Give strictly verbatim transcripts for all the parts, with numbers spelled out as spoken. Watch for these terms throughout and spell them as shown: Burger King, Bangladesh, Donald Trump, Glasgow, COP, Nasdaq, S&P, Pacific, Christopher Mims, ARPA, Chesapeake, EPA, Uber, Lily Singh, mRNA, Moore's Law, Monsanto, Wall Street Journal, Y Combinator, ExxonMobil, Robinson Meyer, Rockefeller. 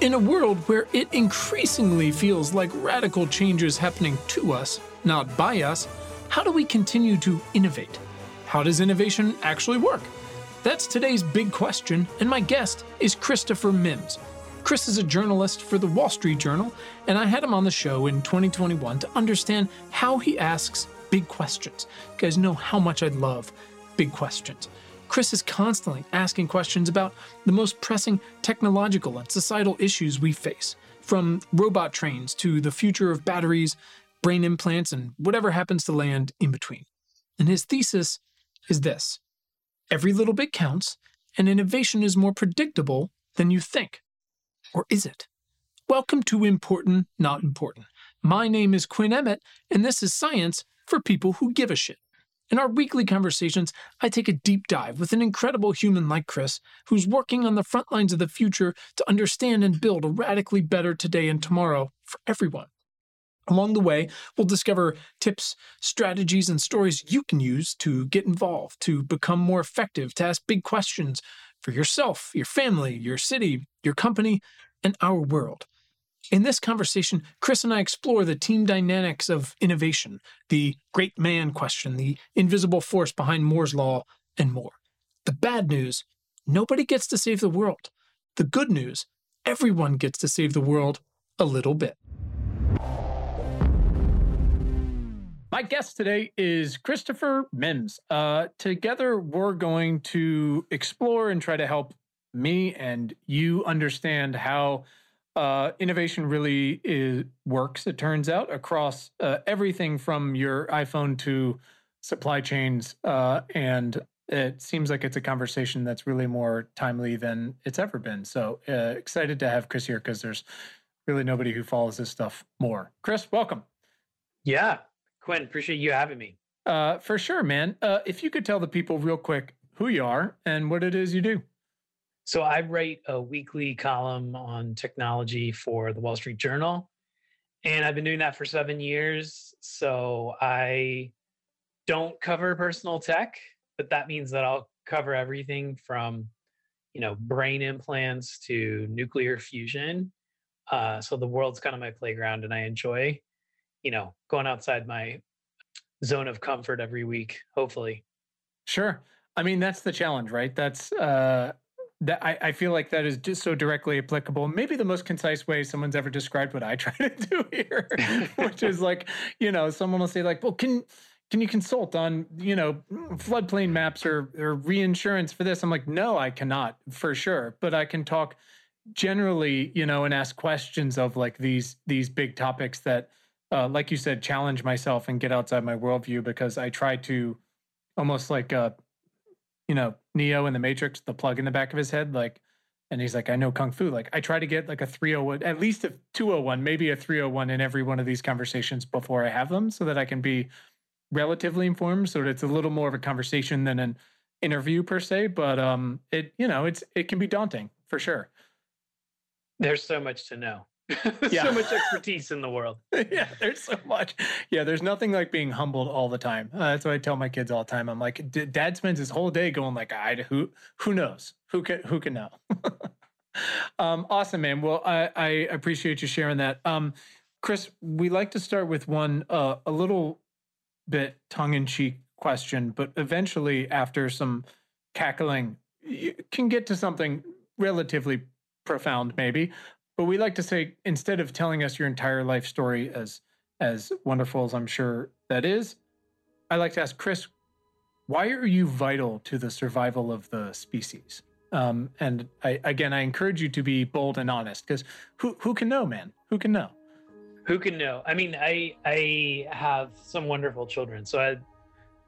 In a world where it increasingly feels like radical change is happening to us, not by us, how do we continue to innovate? How does innovation actually work? That's today's big question, and my guest is Christopher Mims. Chris is a journalist for the Wall Street Journal, and I had him on the show in twenty twenty-one to understand how he asks big questions. You guys know how much I love big questions. Chris is constantly asking questions about the most pressing technological and societal issues we face, from robot trains to the future of batteries, brain implants, and whatever happens to land in between. And his thesis is this: every little bit counts, and innovation is more predictable than you think. Or is it? Welcome to Important Not Important. My name is Quinn Emmett, and this is Science for People Who Give a Shit. In our weekly conversations, I take a deep dive with an incredible human like Chris, who's working on the front lines of the future to understand and build a radically better today and tomorrow for everyone. Along the way, we'll discover tips, strategies, and stories you can use to get involved, to become more effective, to ask big questions for yourself, your family, your city, your company, and our world. In this conversation, Chris and I explore the team dynamics of innovation, the great man question, the invisible force behind Moore's Law, and more. The bad news: nobody gets to save the world. The good news: everyone gets to save the world a little bit. My guest today is Christopher Mims. Uh, together, we're going to explore and try to help me and you understand how Uh, innovation really is, works, it turns out, across uh, everything from your iPhone to supply chains. Uh, and it seems like it's a conversation that's really more timely than it's ever been. So uh, excited to have Chris here, because there's really nobody who follows this stuff more. Chris, welcome. Yeah, Quinn, appreciate you having me. Uh, for sure, man. Uh, if you could tell the people real quick who you are and what it is you do. So I write a weekly column on technology for the Wall Street Journal, and I've been doing that for seven years. So I don't cover personal tech, but that means that I'll cover everything from, you know, brain implants to nuclear fusion. Uh, so the world's kind of my playground, and I enjoy, you know, going outside my zone of comfort every week, hopefully. Sure. I mean, that's the challenge, right? That's... Uh... That I, I feel like that is just so directly applicable. Maybe the most concise way someone's ever described what I try to do here, which is like, you know, someone will say like, well, can can you consult on, you know, floodplain maps or, or reinsurance for this? I'm like, no, I cannot for sure. But I can talk generally, you know, and ask questions of like these these big topics that, uh, like you said, challenge myself and get outside my worldview, because I try to almost like a, you know, Neo in the Matrix, the plug in the back of his head, like, and he's like, I know Kung Fu. Like, I try to get like a three oh one, at least a two oh one, maybe a three oh one in every one of these conversations before I have them, so that I can be relatively informed. So it's a little more of a conversation than an interview per se, but um, it, you know, it's, it can be daunting for sure. There's so much to know. Yeah. So much expertise in the world. Yeah, there's so much. Yeah, there's nothing like being humbled all the time. Uh, that's what I tell my kids all the time. I'm like, D- Dad spends his whole day going like, I who who knows? Who can who can know? um, awesome, man. Well, I, I appreciate you sharing that. Um, Chris, we like to start with one uh, a little bit tongue-in-cheek question, but eventually, after some cackling, you can get to something relatively profound, maybe. But we like to say, instead of telling us your entire life story, as as wonderful as I'm sure that is, I like to ask Chris, why are you vital to the survival of the species? Um, and I, again, I encourage you to be bold and honest, because who who can know, man? Who can know? Who can know? I mean, I I have some wonderful children, so I,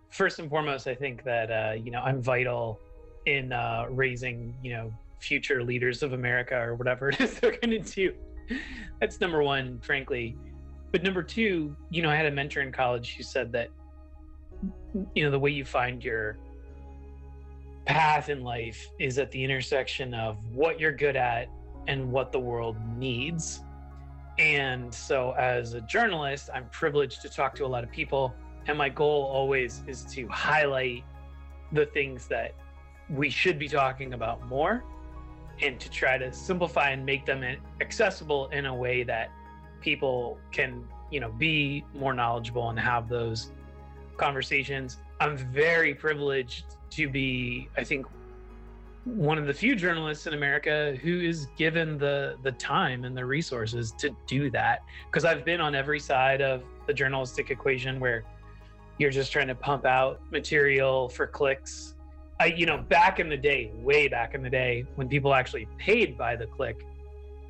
first and foremost, I think that uh, you know I'm vital in uh, raising you know. future leaders of America, or whatever it is they're going to do. That's number one, frankly. But number two, you know, I had a mentor in college who said that, you know, the way you find your path in life is at the intersection of what you're good at and what the world needs. And so as a journalist, I'm privileged to talk to a lot of people. And my goal always is to highlight the things that we should be talking about more. and to try to simplify and make them accessible in a way that people can, you know, be more knowledgeable and have those conversations. I'm very privileged to be, I think, one of the few journalists in America who is given the the time and the resources to do that, because I've been on every side of the journalistic equation where you're just trying to pump out material for clicks. I, you know, back in the day, way back in the day, when people actually paid by the click,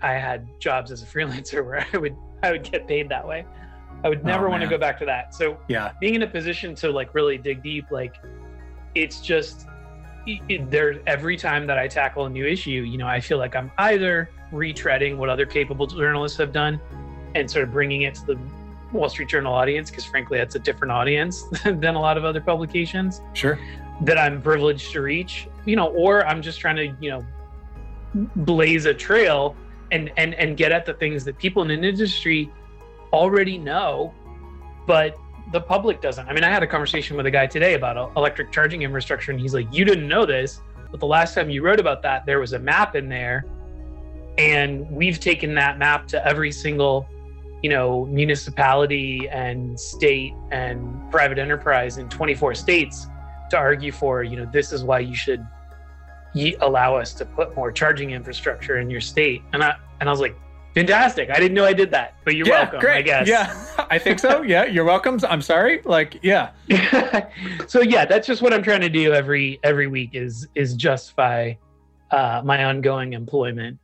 I had jobs as a freelancer where I would I would get paid that way. I would never oh, want to go back to that. So yeah, being in a position to like really dig deep, like it's just it, there's every time that I tackle a new issue, you know, I feel like I'm either retreading what other capable journalists have done and sort of bringing it to the Wall Street Journal audience, because frankly, that's a different audience than a lot of other publications. Sure. That I'm privileged to reach, you know, or I'm just trying to, you know, blaze a trail and and and get at the things that people in an industry already know, but the public doesn't. I mean, I had a conversation with a guy today about electric charging infrastructure, and he's like, you didn't know this, but the last time you wrote about that, there was a map in there, and we've taken that map to every single, you know, municipality and state and private enterprise in twenty-four states to argue for, you know, this is why you should allow us to put more charging infrastructure in your state. And I, and I was like, fantastic. I didn't know I did that, but you're yeah, welcome, great. I guess. Yeah, I think so. Yeah, you're welcome. I'm sorry. Like, yeah. So yeah, that's just what I'm trying to do every every week is is justify uh, my ongoing employment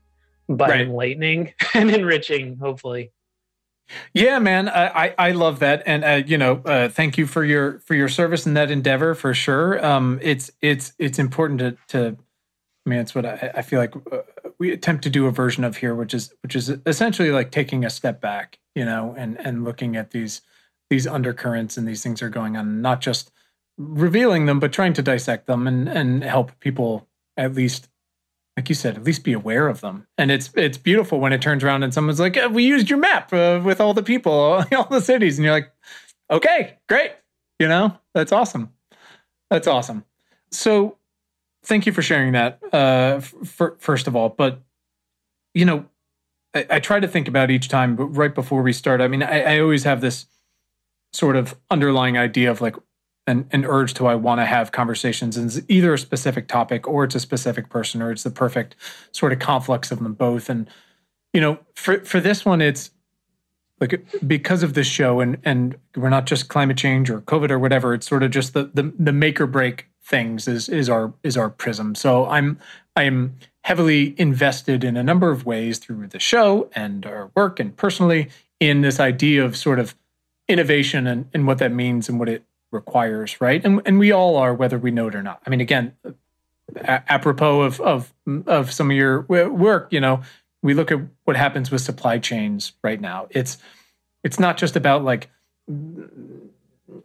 by right. enlightening and enriching, hopefully. Yeah, man, I, I love that, and uh, you know, uh, thank you for your for your service in that endeavor for sure. Um, it's it's it's important to to, I mean, it's what I, I feel like we attempt to do a version of here, which is which is essentially like taking a step back, you know, and and looking at these these undercurrents and these things that are going on, not just revealing them, but trying to dissect them and and help people at least. Like you said, at least be aware of them. And it's it's beautiful when it turns around and someone's like, oh, we used your map uh, with all the people, all, all the cities. And you're like, okay, great. You know, that's awesome. That's awesome. So thank you for sharing that, uh, for, first of all. But, you know, I, I try to think about each time, but right before we start, I mean, I, I always have this sort of underlying idea of like, An, an urge to I want to have conversations, and it's either a specific topic or it's a specific person or it's the perfect sort of conflux of them both. And, you know, for for this one, it's like because of this show and and we're not just climate change or COVID or whatever, it's sort of just the the, the make or break things is is our is our prism. So I'm I'm heavily invested in a number of ways through the show and our work and personally in this idea of sort of innovation and, and what that means and what it requires, right? And and we all are, whether we know it or not. I mean, again, a- apropos of of of some of your work, you know, we look at what happens with supply chains right now. It's it's not just about like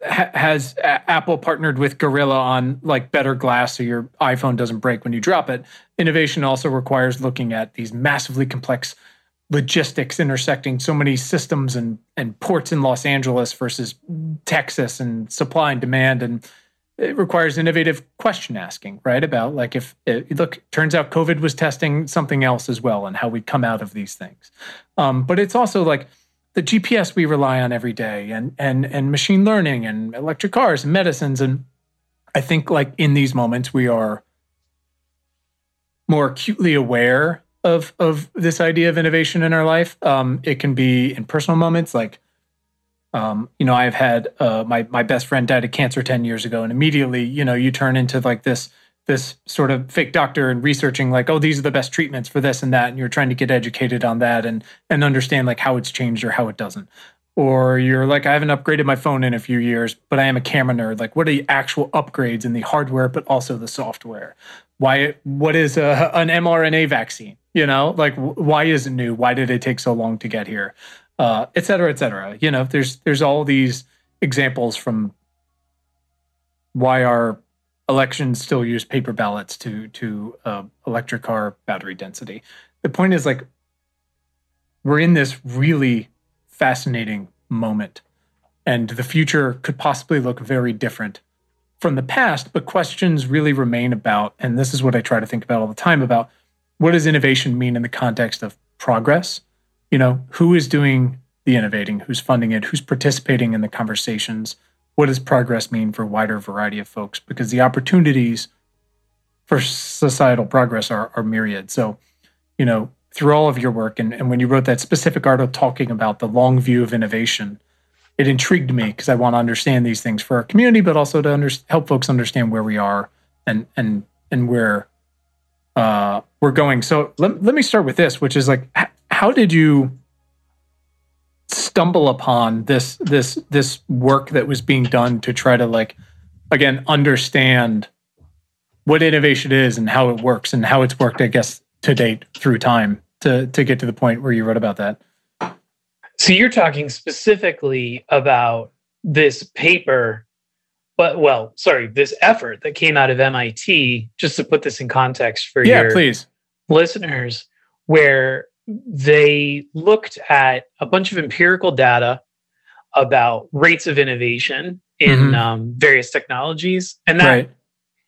ha- has a- Apple partnered with Gorilla on like better glass so your iPhone doesn't break when you drop it. Innovation also requires looking at these massively complex logistics intersecting so many systems and, and ports in Los Angeles versus Texas and supply and demand. And it requires innovative question asking, right? About like if, it, look, turns out COVID was testing something else as well and how we come out of these things. Um, but it's also like the G P S we rely on every day and, and, and machine learning and electric cars and medicines. And I think like in these moments, we are more acutely aware Of of this idea of innovation in our life. Um, it can be in personal moments, like um, you know, I've had uh, my my best friend died of cancer ten years ago, and immediately, you know, you turn into like this this sort of fake doctor and researching, like, oh, these are the best treatments for this and that, and you're trying to get educated on that and and understand like how it's changed or how it doesn't. Or you're like, I haven't upgraded my phone in a few years, but I am a camera nerd. Like, what are the actual upgrades in the hardware, but also the software? Why? What is a, an mRNA vaccine? You know, like, why is it new? Why did it take so long to get here? Uh, et cetera, et cetera. You know, there's there's all these examples from why our elections still use paper ballots to, to uh, electric car battery density. The point is, like, we're in this really fascinating moment, and the future could possibly look very different from the past, but questions really remain about, and this is what I try to think about all the time, about what does innovation mean in the context of progress? You know, who is doing the innovating? Who's funding it? Who's participating in the conversations? What does progress mean for a wider variety of folks? Because the opportunities for societal progress are, are myriad. So, you know, through all of your work, and, and when you wrote that specific article talking about the long view of innovation, it intrigued me because I want to understand these things for our community, but also to under, help folks understand where we are and and and where uh, we're going. So let, let me start with this, which is like, how did you stumble upon this this this work that was being done to try to, like, again, understand what innovation is and how it works and how it's worked, I guess, to date through time to to get to the point where you wrote about that? So you're talking specifically about this paper, but well, sorry, this effort that came out of M I T, just to put this in context for yeah, your please. listeners, where they looked at a bunch of empirical data about rates of innovation in mm-hmm. um, various technologies. And that right.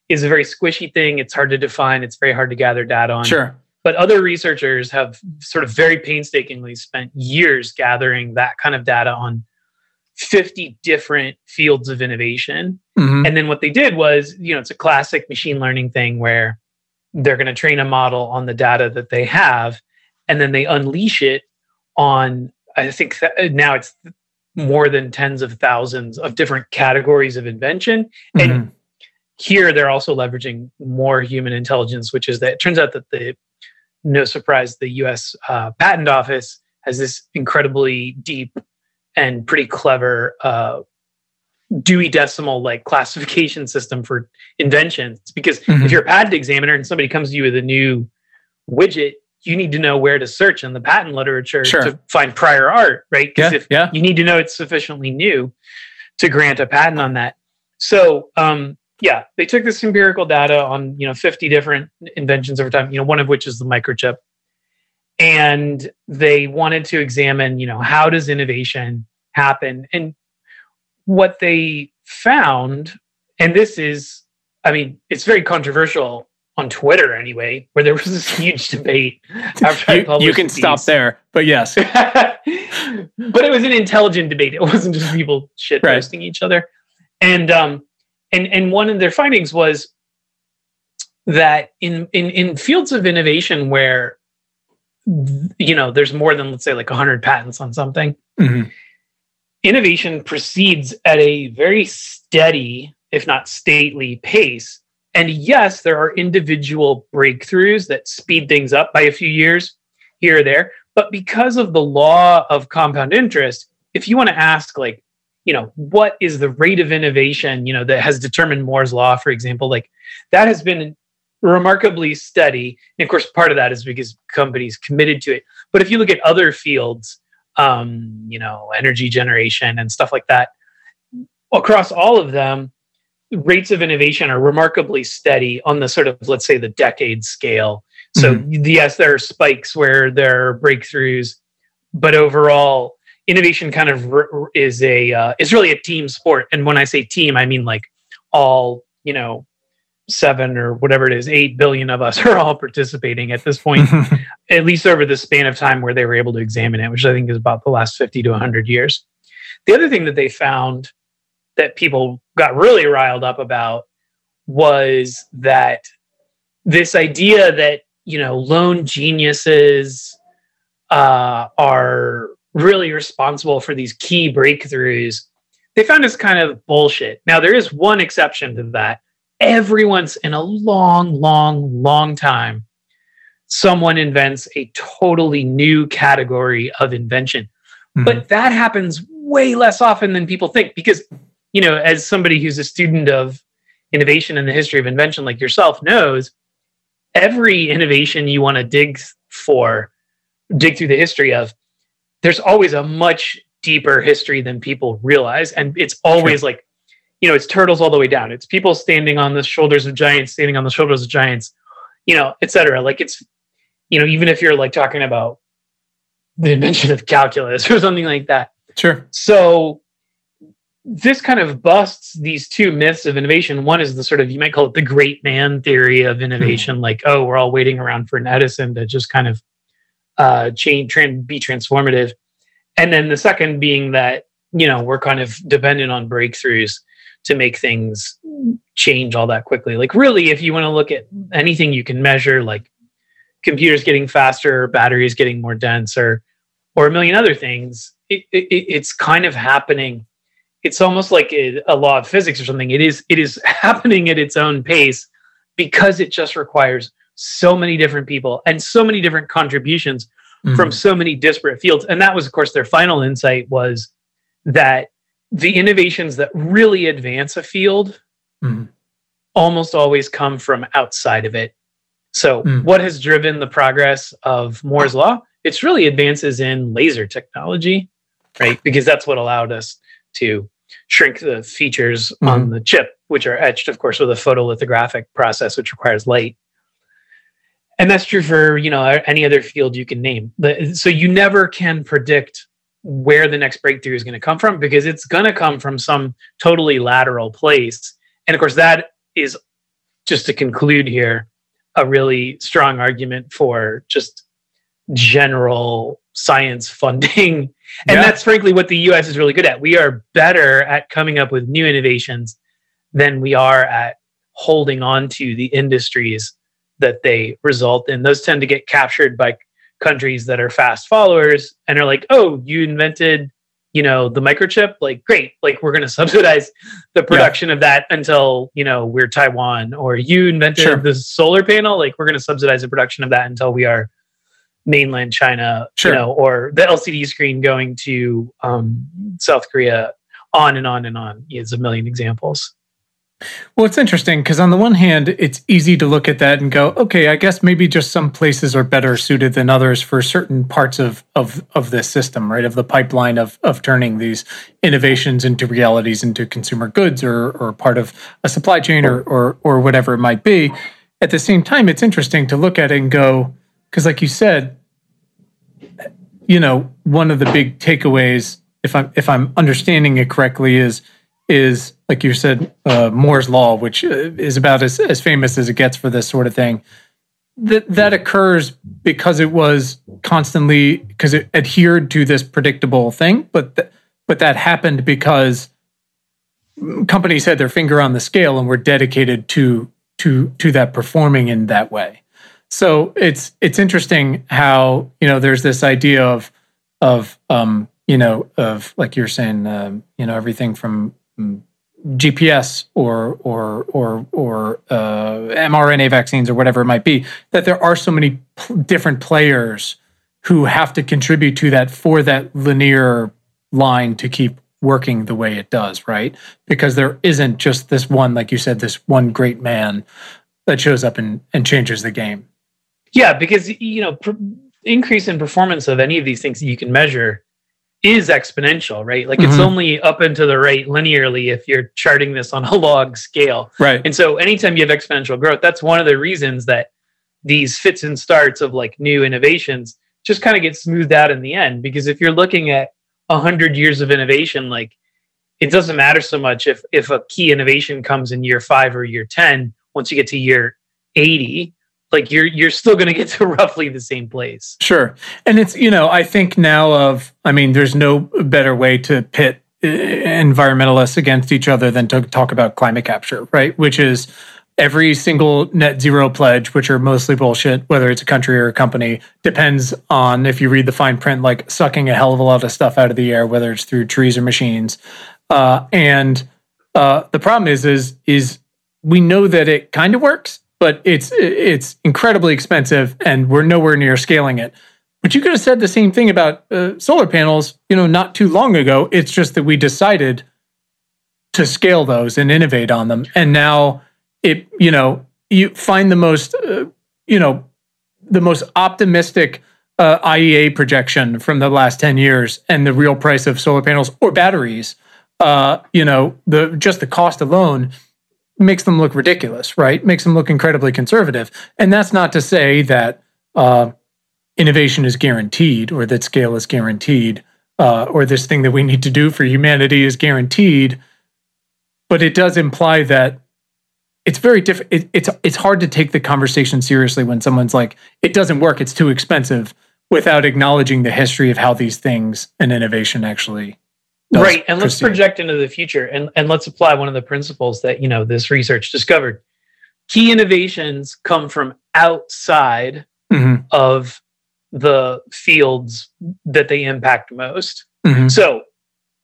is a very squishy thing. It's hard to define. It's very hard to gather data on. Sure. But other researchers have sort of very painstakingly spent years gathering that kind of data on fifty different fields of innovation. Mm-hmm. And then what they did was, you know, it's a classic machine learning thing where they're going to train a model on the data that they have, and then they unleash it on, I think th- now it's more than tens of thousands of different categories of invention. Mm-hmm. And here they're also leveraging more human intelligence, which is that it turns out that the no surprise, the U S uh, Patent Office has this incredibly deep and pretty clever uh, Dewey Decimal like classification system for inventions. Because mm-hmm. if you're a patent examiner and somebody comes to you with a new widget, you need to know where to search in the patent literature sure. to find prior art, right? Because yeah, if yeah. you need to know it's sufficiently new to grant a patent on that. So, um, Yeah, they took this empirical data on, you know, fifty different inventions over time, you know, one of which is the microchip. And they wanted to examine, you know, how does innovation happen? And what they found, and this is, I mean, it's very controversial on Twitter anyway, where there was this huge debate after you, I published You can these. Stop there, but yes. But it was an intelligent debate. It wasn't just people shit posting right. each other. And, um, And and one of their findings was that in, in, in fields of innovation where, you know, there's more than, let's say, like one hundred patents on something, mm-hmm. innovation proceeds at a very steady, if not stately, pace. And yes, there are individual breakthroughs that speed things up by a few years here or there. But because of the law of compound interest, if you want to ask, like, you know, what is the rate of innovation, you know, that has determined Moore's Law, for example, like that has been remarkably steady. And of course, part of that is because companies committed to it. But if you look at other fields, um, you know, energy generation and stuff like that, across all of them, rates of innovation are remarkably steady on the sort of, let's say, the decade scale. So mm-hmm. yes, there are spikes where there are breakthroughs, but overall, innovation kind of r- is a uh, is really a team sport, and when I say team, I mean like all you know, seven or whatever it is, eight billion of us are all participating at this point, at least over the span of time where they were able to examine it, which I think is about the last fifty to a hundred years. The other thing that they found that people got really riled up about was that this idea that you know, lone geniuses uh, are really responsible for these key breakthroughs, they found this kind of bullshit. Now, there is one exception to that. Every once in a long, long, long time, someone invents a totally new category of invention. Mm-hmm. But that happens way less often than people think because, you know, as somebody who's a student of innovation and the history of invention like yourself knows, every innovation you want to dig for, dig through the history of, there's always a much deeper history than people realize. And it's always sure. like, you know, it's turtles all the way down. It's people standing on the shoulders of giants, standing on the shoulders of giants, you know, et cetera. Like it's, you know, even if you're like talking about the invention of calculus or something like that. Sure. So this kind of busts these two myths of innovation. One is the sort of, you might call it the great man theory of innovation, mm-hmm. like, oh, we're all waiting around for an Edison to just kind of uh, change, tran- be transformative. And then the second being that, you know, we're kind of dependent on breakthroughs to make things change all that quickly. Like really, if you want to look at anything you can measure, like computers getting faster, batteries getting more dense, or, or a million other things, it, it, it's kind of happening. It's almost like a, a law of physics or something. It is, it is happening at its own pace because it just requires so many different people and so many different contributions mm-hmm. from so many disparate fields. And that was, of course, their final insight was that the innovations that really advance a field mm. almost always come from outside of it. So mm. what has driven the progress of Moore's Law? It's really advances in laser technology, right? Because that's what allowed us to shrink the features mm. on the chip, which are etched, of course, with a photolithographic process, which requires light. And that's true for, you know, any other field you can name. So you never can predict where the next breakthrough is going to come from, because it's going to come from some totally lateral place. And of course, that is, just to conclude here, a really strong argument for just general science funding. And yeah. that's frankly what the U S is really good at. We are better at coming up with new innovations than we are at holding on to the industries that they result in. Those tend to get captured by countries that are fast followers and are like, oh, you invented, you know, the microchip, like, great, like, we're going to subsidize the production yeah. of that until, you know, we're Taiwan. Or you invented sure. the solar panel, like, we're going to subsidize the production of that until we are mainland China, sure. you know, or the L C D screen going to um, South Korea, on and on and on. It's a million examples. Well, it's interesting because on the one hand, it's easy to look at that and go, okay, I guess maybe just some places are better suited than others for certain parts of of, of this system, right? Of the pipeline of of turning these innovations into realities, into consumer goods or or part of a supply chain or or, or whatever it might be. At the same time, it's interesting to look at it and go, because like you said, you know, one of the big takeaways, if I'm if I'm understanding it correctly, is is like you said, uh, Moore's Law, which is about as, as famous as it gets for this sort of thing, that that occurs because it was constantly, because it adhered to this predictable thing, but th- but that happened because companies had their finger on the scale and were dedicated to to to that, performing in that way. So it's it's interesting how, you know, there's this idea of of um, you know, of, like you're saying, um, you know, everything from G P S or or or or uh, mRNA vaccines or whatever it might be, that there are so many p- different players who have to contribute to that for that linear line to keep working the way it does, right? Because there isn't just this one, like you said, this one great man that shows up and, and changes the game. Yeah, because, you know, pr- increase in performance of any of these things that you can measure is exponential, right? Like, mm-hmm. it's only up and to the right linearly if you're charting this on a log scale. Right. And so anytime you have exponential growth, that's one of the reasons that these fits and starts of like new innovations just kind of get smoothed out in the end. Because if you're looking at a hundred years of innovation, like, it doesn't matter so much if, if a key innovation comes in year five or year ten, once you get to year eighty, like, you're you're still going to get to roughly the same place. Sure. And it's, you know, I think now of, I mean, there's no better way to pit environmentalists against each other than to talk about climate capture, right? Which is every single net zero pledge, which are mostly bullshit, whether it's a country or a company, depends on, if you read the fine print, like sucking a hell of a lot of stuff out of the air, whether it's through trees or machines. Uh, and uh, the problem is, is, is we know that it kind of works, but it's it's incredibly expensive, and we're nowhere near scaling it. But you could have said the same thing about uh, solar panels, you know, not too long ago. It's just that we decided to scale those and innovate on them, and now it, you know, you find the most, uh, you know, the most optimistic uh, I E A projection from the last ten years, and the real price of solar panels or batteries, uh, you know, the just the cost alone makes them look ridiculous, right? Makes them look incredibly conservative. And that's not to say that uh, innovation is guaranteed or that scale is guaranteed. uh, or this thing that we need to do for humanity is guaranteed. But it does imply that it's very diff- it, it's it's hard to take the conversation seriously when someone's like, it doesn't work, it's too expensive, without acknowledging the history of how these things and innovation actually does. Right, and proceed. Let's project into the future, and, and let's apply one of the principles that, you know, this research discovered. Key innovations come from outside mm-hmm. of the fields that they impact most. Mm-hmm. So,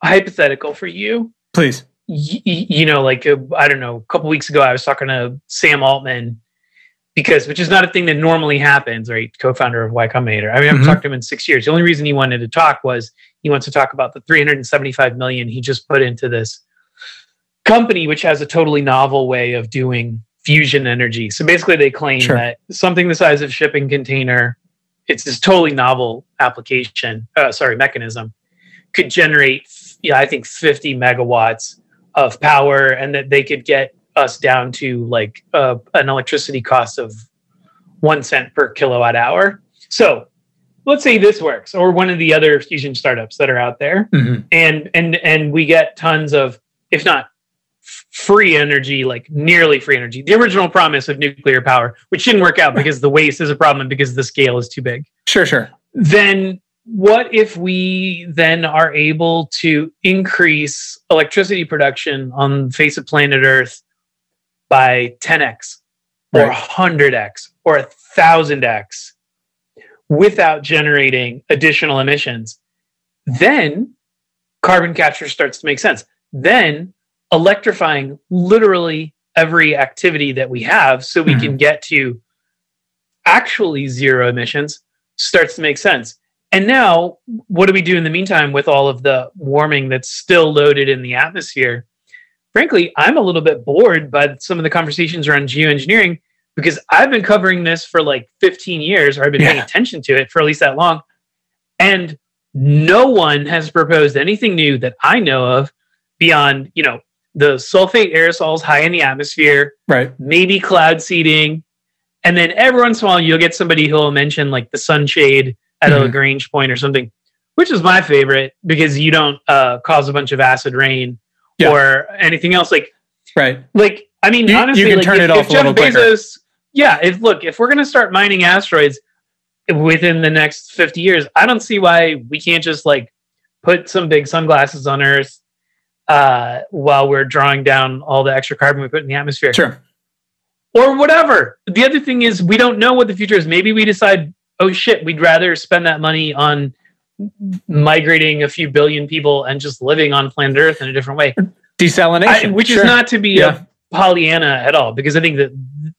hypothetical for you. Please. Y- you know, like, uh, I don't know, a couple weeks ago, I was talking to Sam Altman, because, which is not a thing that normally happens, right? Co-founder of Y Combinator. I mean, I haven't mm-hmm. talked to him in six years. The only reason he wanted to talk was he wants to talk about the three hundred seventy-five million dollars he just put into this company, which has a totally novel way of doing fusion energy. So basically they claim sure. that something the size of a shipping container, it's this totally novel application, uh, sorry, mechanism, could generate, yeah, I think fifty megawatts of power, and that they could get us down to like uh, an electricity cost of one cent per kilowatt hour. So let's say this works, or one of the other fusion startups that are out there. Mm-hmm. And, and, and we get tons of, if not free energy, like nearly free energy, the original promise of nuclear power, which didn't work out because the waste is a problem and because the scale is too big. Sure, sure. Then what if we then are able to increase electricity production on the face of planet Earth by ten x or right. one hundred x or one thousand x without generating additional emissions? Then carbon capture starts to make sense. Then electrifying literally every activity that we have so we mm-hmm. can get to actually zero emissions starts to make sense. And now, what do we do in the meantime with all of the warming that's still loaded in the atmosphere? Frankly, I'm a little bit bored by some of the conversations around geoengineering, because I've been covering this for like fifteen years, or I've been yeah. paying attention to it for at least that long. And no one has proposed anything new that I know of beyond, you know, the sulfate aerosols high in the atmosphere, right? Maybe cloud seeding. And then every once in a while, you'll get somebody who will mention like the sunshade at mm-hmm. a Lagrange point or something, which is my favorite because you don't uh, cause a bunch of acid rain yeah. or anything else. Like, right. Like, I mean, you, honestly, you can like, turn if, it off if Jeff a Bezos, quicker. yeah, if look, if we're going to start mining asteroids within the next fifty years, I don't see why we can't just like put some big sunglasses on Earth uh, while we're drawing down all the extra carbon we put in the atmosphere. Sure. Or whatever. The other thing is we don't know what the future is. Maybe we decide, oh shit, we'd rather spend that money on migrating a few billion people and just living on planet Earth in a different way. Desalination. I, which sure. is not to be yeah. a Pollyanna at all, because I think that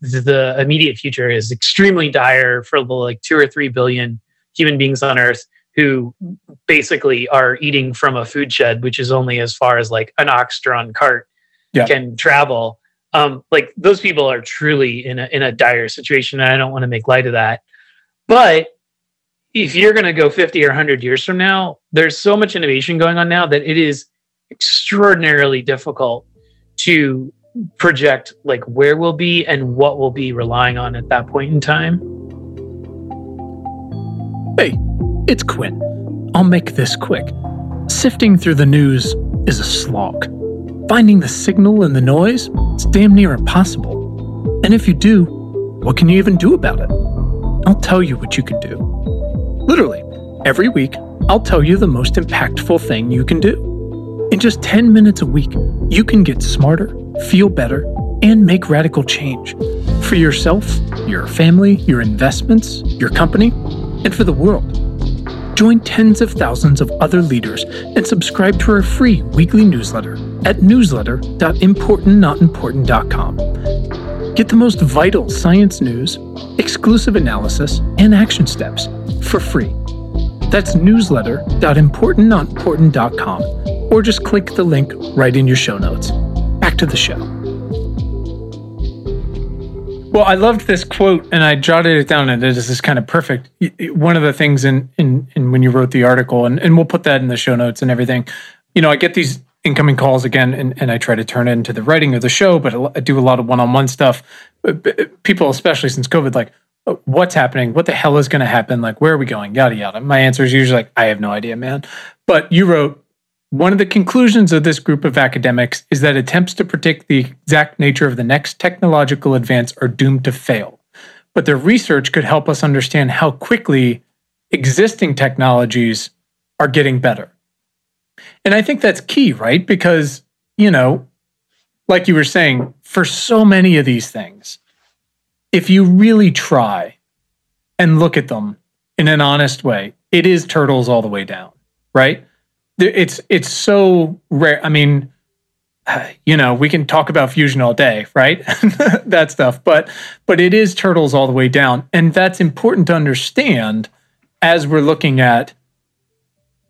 the immediate future is extremely dire for the like two or three billion human beings on Earth who basically are eating from a food shed, which is only as far as like an ox-drawn cart yeah. can travel. Um, like those people are truly in a, in a dire situation, and I don't want to make light of that. But if you're going to go fifty or one hundred years from now, there's so much innovation going on now that it is extraordinarily difficult to project like where we'll be and what we'll be relying on at that point in time. Hey, it's Quinn. I'll make this quick. Sifting through the news is a slog. Finding the signal in the noise is damn near impossible. And if you do, what can you even do about it? I'll tell you what you can do. Literally, every week, I'll tell you the most impactful thing you can do. In just ten minutes a week, you can get smarter, feel better, and make radical change. For yourself, your family, your investments, your company, and for the world. Join tens of thousands of other leaders and subscribe to our free weekly newsletter at newsletter dot important not important dot com. Get the most vital science news, exclusive analysis, and action steps for free. That's newsletter dot important not important dot com, or just click the link right in your show notes. Back to the show. Well, I loved this quote, and I jotted it down, and it is this kind of perfect. One of the things in, in, in when you wrote the article, and, and we'll put that in the show notes and everything, you know, I get these incoming calls again, and, and I try to turn it into the writing of the show, but I do a lot of one-on-one stuff. People, especially since COVID, like, what's happening, what the hell is going to happen, like, where are we going, yada, yada. My answer is usually like, I have no idea, man. But you wrote, one of the conclusions of this group of academics is that attempts to predict the exact nature of the next technological advance are doomed to fail. But their research could help us understand how quickly existing technologies are getting better. And I think that's key, right? Because, you know, like you were saying, for so many of these things, if you really try and look at them in an honest way, it is turtles all the way down, right? It's it's so rare. I mean, you know, we can talk about fusion all day, right? That stuff. But but it is turtles all the way down. And that's important to understand as we're looking at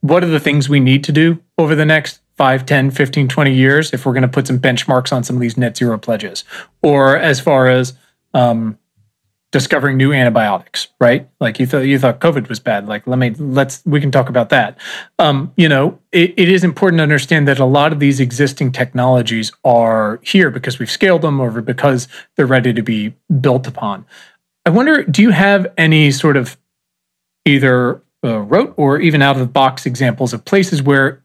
what are the things we need to do over the next five, ten, fifteen, twenty years if we're going to put some benchmarks on some of these net zero pledges. Or as far as um, discovering new antibiotics, right? Like you thought you thought COVID was bad. Like, let me, let's, we can talk about that. Um, you know, it, it is important to understand that a lot of these existing technologies are here because we've scaled them or because they're ready to be built upon. I wonder, do you have any sort of either uh, rote or even out of the box examples of places where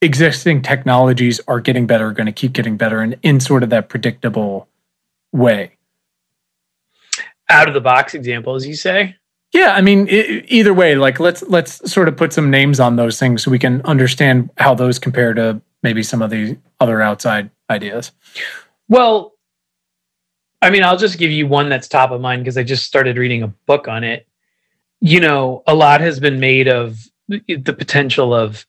existing technologies are getting better, going to keep getting better and in sort of that predictable way? Out of the box examples, you say? Yeah, I mean, it, either way, like let's let's sort of put some names on those things so we can understand how those compare to maybe some of the other outside ideas. Well, I mean, I'll just give you one that's top of mind because I just started reading a book on it. You know, a lot has been made of the potential of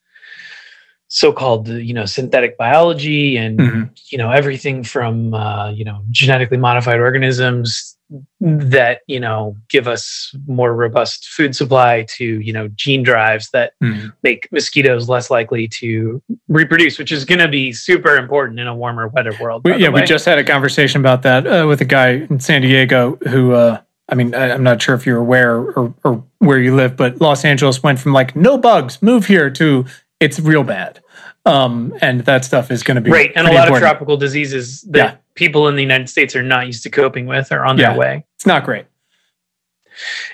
so-called, you know, synthetic biology and mm-hmm. you know everything from uh, you know genetically modified organisms that, you know, give us more robust food supply to, you know, gene drives that mm-hmm. make mosquitoes less likely to reproduce, which is going to be super important in a warmer, wetter world. We, yeah, we just had a conversation about that uh, with a guy in San Diego who, uh, I mean, I, I'm not sure if you're aware or, or where you live, but Los Angeles went from like, no bugs, move here, to it's real bad. Um, and that stuff is going to be right. And a lot important. Of tropical diseases that yeah. people in the United States are not used to coping with or on yeah. their way. It's not great.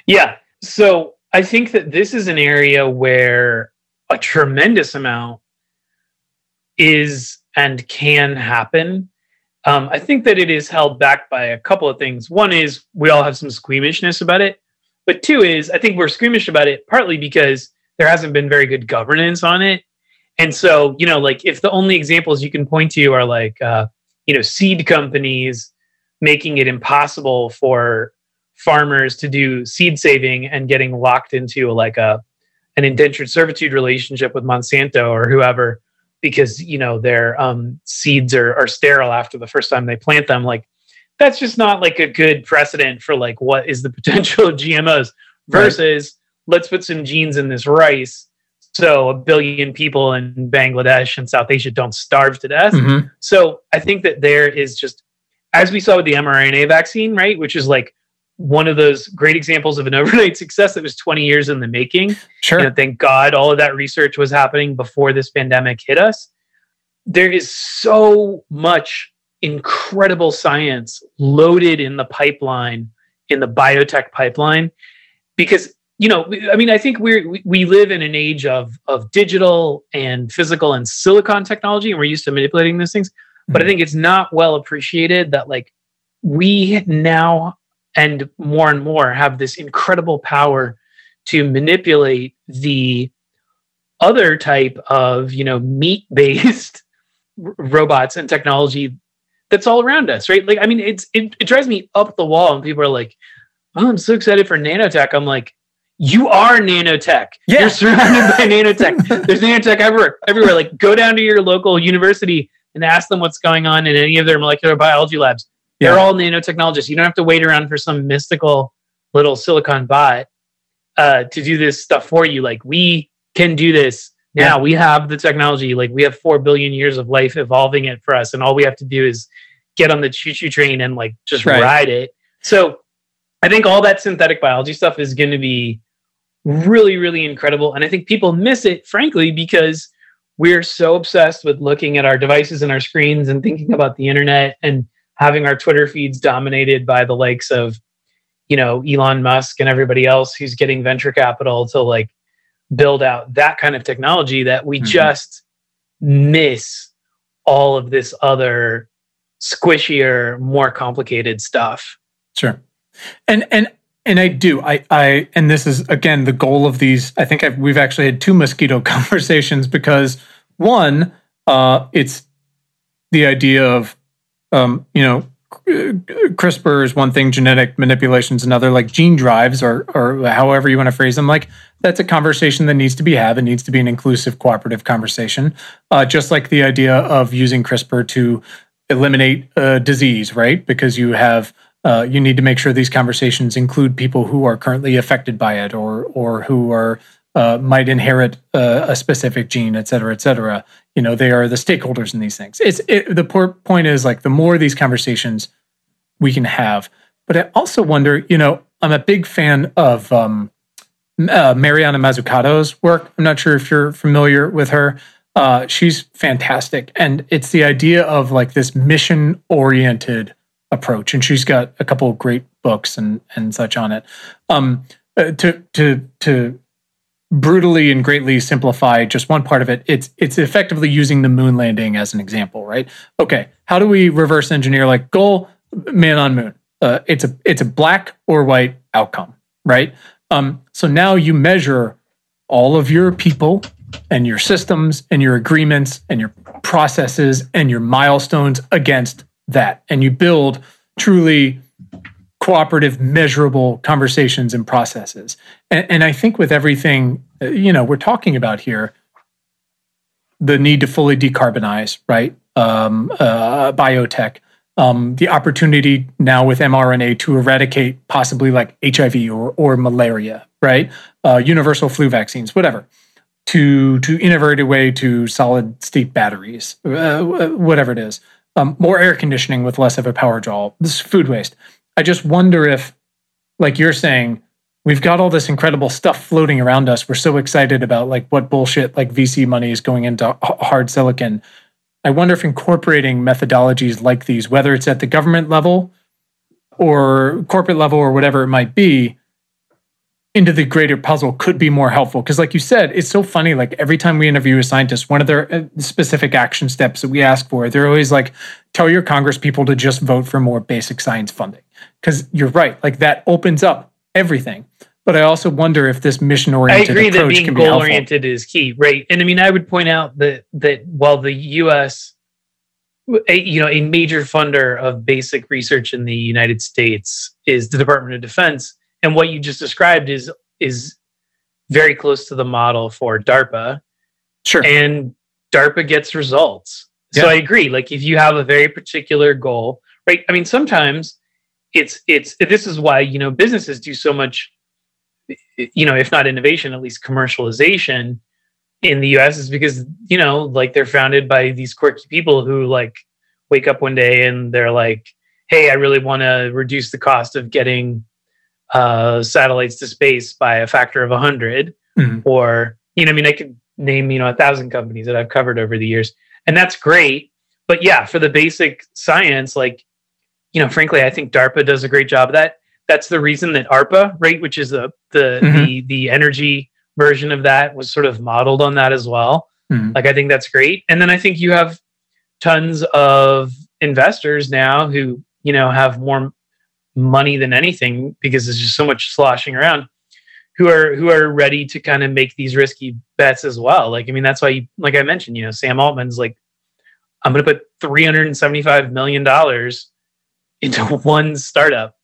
Yeah. So I think that this is an area where a tremendous amount is and can happen. Um, I think that it is held back by a couple of things. One is we all have some squeamishness about it. But two is I think we're squeamish about it partly because there hasn't been very good governance on it. And so, you know, like if the only examples you can point to are like, uh, you know, seed companies making it impossible for farmers to do seed saving and getting locked into like a an indentured servitude relationship with Monsanto or whoever because, you know, their um, seeds are, are sterile after the first time they plant them. Like, that's just not like a good precedent for like what is the potential of G M Os versus right. let's put some genes in this rice so a billion people in Bangladesh and South Asia don't starve to death. Mm-hmm. So I think that there is just, as we saw with the mRNA vaccine, right? Which is like one of those great examples of an overnight success that was twenty years in the making. Sure. You know, thank God all of that research was happening before this pandemic hit us. There is so much incredible science loaded in the pipeline, in the biotech pipeline, because you know, I mean, I think we're, we we live in an age of of digital and physical and silicon technology, and we're used to manipulating those things. But mm-hmm. I think it's not well appreciated that like we now and more and more have this incredible power to manipulate the other type of, you know, meat-based robots and technology that's all around us, right? Like, I mean, it's it, it drives me up the wall, and people are like, "Oh, I'm so excited for nanotech." I'm like, you are nanotech. Yeah. You're surrounded by nanotech. There's nanotech everywhere. Everywhere. Like, go down to your local university and ask them what's going on in any of their molecular biology labs. Yeah. They're all nanotechnologists. You don't have to wait around for some mystical little silicon bot uh, to do this stuff for you. Like, we can do this now. Yeah. We have the technology. Like, we have four billion years of life evolving it for us, and all we have to do is get on the choo-choo train and like just right. ride it. So, I think all that synthetic biology stuff is going to be really, really incredible. And I think people miss it, frankly, because we're so obsessed with looking at our devices and our screens and thinking about the internet and having our Twitter feeds dominated by the likes of, you know, Elon Musk and everybody else who's getting venture capital to like build out that kind of technology, that we mm-hmm. just miss all of this other squishier, more complicated stuff. Sure. And, and, and I do, I, I, and this is again, the goal of these, I think I've, we've actually had two mosquito conversations, because one, uh, it's the idea of, um, you know, CRISPR is one thing, genetic manipulation's another, like gene drives, or or however you want to phrase them. Like, that's a conversation that needs to be had. It needs to be an inclusive, cooperative conversation. Uh, just like the idea of using CRISPR to eliminate uh, disease, right? Because you have uh, you need to make sure these conversations include people who are currently affected by it, or or who are uh, might inherit uh, a specific gene, et cetera, et cetera. You know, they are the stakeholders in these things. It's it, the point is, like, the more these conversations we can have. But I also wonder, you know, I'm a big fan of um, uh, Mariana Mazzucato's work. I'm not sure if you're familiar with her. Uh, she's fantastic. And it's the idea of like this mission-oriented approach. And she's got a couple of great books and and such on it. Um, uh, to to to brutally and greatly simplify just one part of it, it's it's effectively using the moon landing as an example, right? Okay, how do we reverse engineer, like, goal, man on moon? Uh, it's a it's a black or white outcome, right? Um, so now you measure all of your people and your systems and your agreements and your processes and your milestones against that, and you build truly cooperative, measurable conversations and processes. And, and I think with everything, you know, we're talking about here, the need to fully decarbonize, right? Um, uh, biotech. Um, the opportunity now with mRNA to eradicate possibly like H I V or or malaria, right? Uh, universal flu vaccines, whatever. To to innovate a way to solid state batteries, uh, whatever it is. Um, more air conditioning with less of a power draw. This is food waste. I just wonder if, like you're saying, we've got all this incredible stuff floating around us. We're so excited about like what bullshit like V C money is going into hard silicon. I wonder if incorporating methodologies like these, whether it's at the government level or corporate level or whatever it might be, into the greater puzzle could be more helpful. Because like you said, it's so funny, like every time we interview a scientist, one of their specific action steps that we ask for, they're always like, tell your Congress people to just vote for more basic science funding. Because you're right, like that opens up everything. But I also wonder if this mission-oriented approach can be helpful. I agree that being goal-oriented is key, right? And I mean, I would point out that that while the U S, a, you know, a major funder of basic research in the United States is the Department of Defense, and what you just described is is very close to the model for DARPA. Sure. And DARPA gets results. Yeah. So I agree. Like, if you have a very particular goal, right? I mean, sometimes it's it's this is why, you know, businesses do so much, you know, if not innovation, at least commercialization in the U S, is because, you know, like they're founded by these quirky people who like wake up one day and they're like, hey, I really want to reduce the cost of getting uh, satellites to space by a factor of a hundred. Mm-hmm. Or, you know, I mean, I could name, you know, a thousand companies that I've covered over the years, and that's great. But yeah, for the basic science, like, you know, frankly, I think DARPA does a great job of that. That's the reason that ARPA, right, which is the the, mm-hmm. the the energy version of that, was sort of modeled on that as well. Mm-hmm. Like, I think that's great. And then I think you have tons of investors now who, you know, have more money than anything, because there's just so much sloshing around, who are who are ready to kind of make these risky bets as well. Like, I mean, that's why, you, like I mentioned, you know, Sam Altman's like, I'm going to put three hundred seventy-five million dollars into one startup.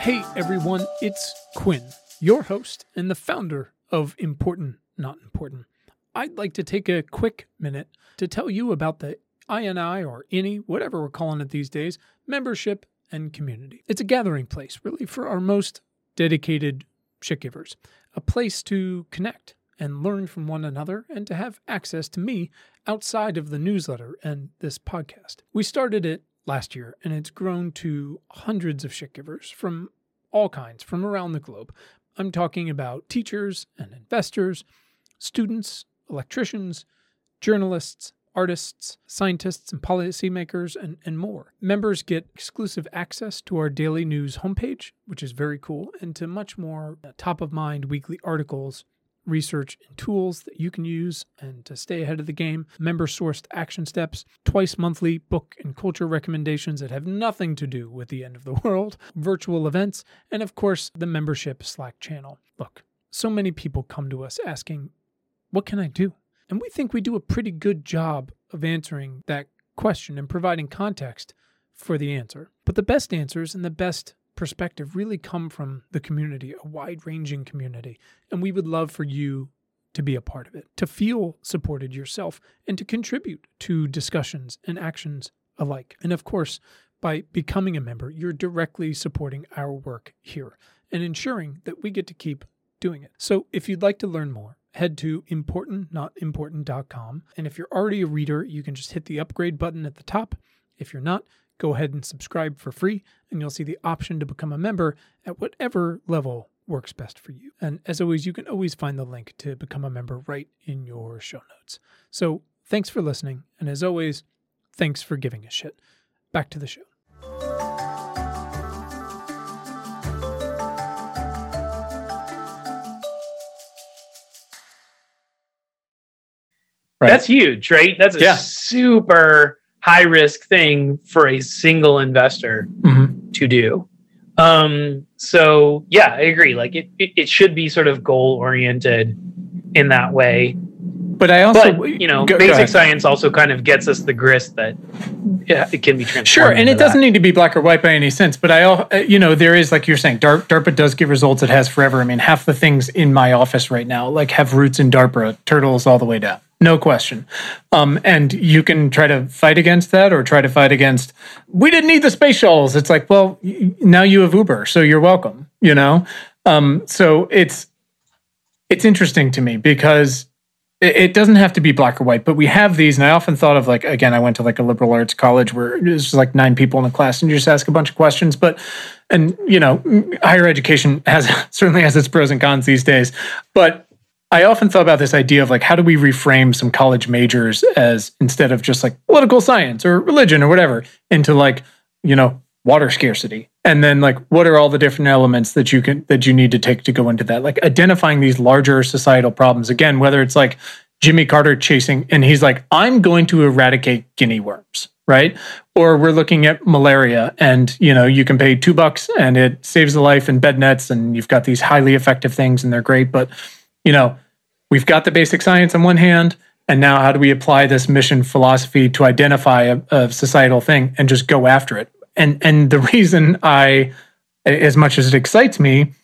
Hey everyone, it's Quinn, your host and the founder of Important Not Important. I'd like to take a quick minute to tell you about the I N I, or I N I, whatever we're calling it these days, membership and community. It's a gathering place, really, for our most dedicated shit givers. A place to connect and learn from one another, and to have access to me outside of the newsletter and this podcast. We started it last year, and it's grown to hundreds of shit givers from all kinds, from around the globe. I'm talking about teachers and investors, students, electricians, journalists, artists, scientists, and policymakers, and, and more. Members get exclusive access to our daily news homepage, which is very cool, and to much more top-of-mind weekly articles, research, and tools that you can use and to stay ahead of the game, member-sourced action steps, twice monthly book and culture recommendations that have nothing to do with the end of the world, virtual events, and of course, the membership Slack channel. Look, so many people come to us asking, what can I do? And we think we do a pretty good job of answering that question and providing context for the answer. But the best answers and the best perspective really come from the community, a wide-ranging community. And we would love for you to be a part of it, to feel supported yourself, and to contribute to discussions and actions alike. And of course, by becoming a member, you're directly supporting our work here and ensuring that we get to keep doing it. So if you'd like to learn more, head to important not important dot com. And if you're already a reader, you can just hit the upgrade button at the top. If you're not, go ahead and subscribe for free, and you'll see the option to become a member at whatever level works best for you. And as always, you can always find the link to become a member right in your show notes. So thanks for listening. And as always, thanks for giving a shit. Back to the show. Right. That's huge, right? That's a yeah. super high-risk thing for a single investor mm-hmm. to do. Um, so, yeah, I agree. Like, it, it, it should be sort of goal-oriented in that way. But I also, but, you know, go, basic go science also kind of gets us the grist that yeah, it can be transformed. Sure, and it that. doesn't need to be black or white by any sense. But I, you know, there is, like you're saying, DARPA does give results. It has forever. I mean, half the things in my office right now, like, have roots in DARPA, turtles all the way down. No question. Um, and you can try to fight against that or try to fight against, we didn't need the space shuttles. It's like, well, now you have Uber, so you're welcome, you know? Um, so it's it's interesting to me because it, it doesn't have to be black or white, but we have these. And I often thought of like, again, I went to like a liberal arts college where it was like nine people in a class and you just ask a bunch of questions. But, and you know, higher education has certainly has its pros and cons these days, but I often thought about this idea of like, how do we reframe some college majors as instead of just like political science or religion or whatever into like, you know, water scarcity. And then like, what are all the different elements that you can, that you need to take to go into that? Like identifying these larger societal problems. Again, whether it's like Jimmy Carter chasing, and he's like, I'm going to eradicate guinea worms, right? Or we're looking at malaria and, you know, you can pay two bucks and it saves a life in bed nets and you've got these highly effective things and they're great, but you know, we've got the basic science on one hand, and now how do we apply this mission philosophy to identify a, a societal thing and just go after it? And and the reason I, as much as it excites me,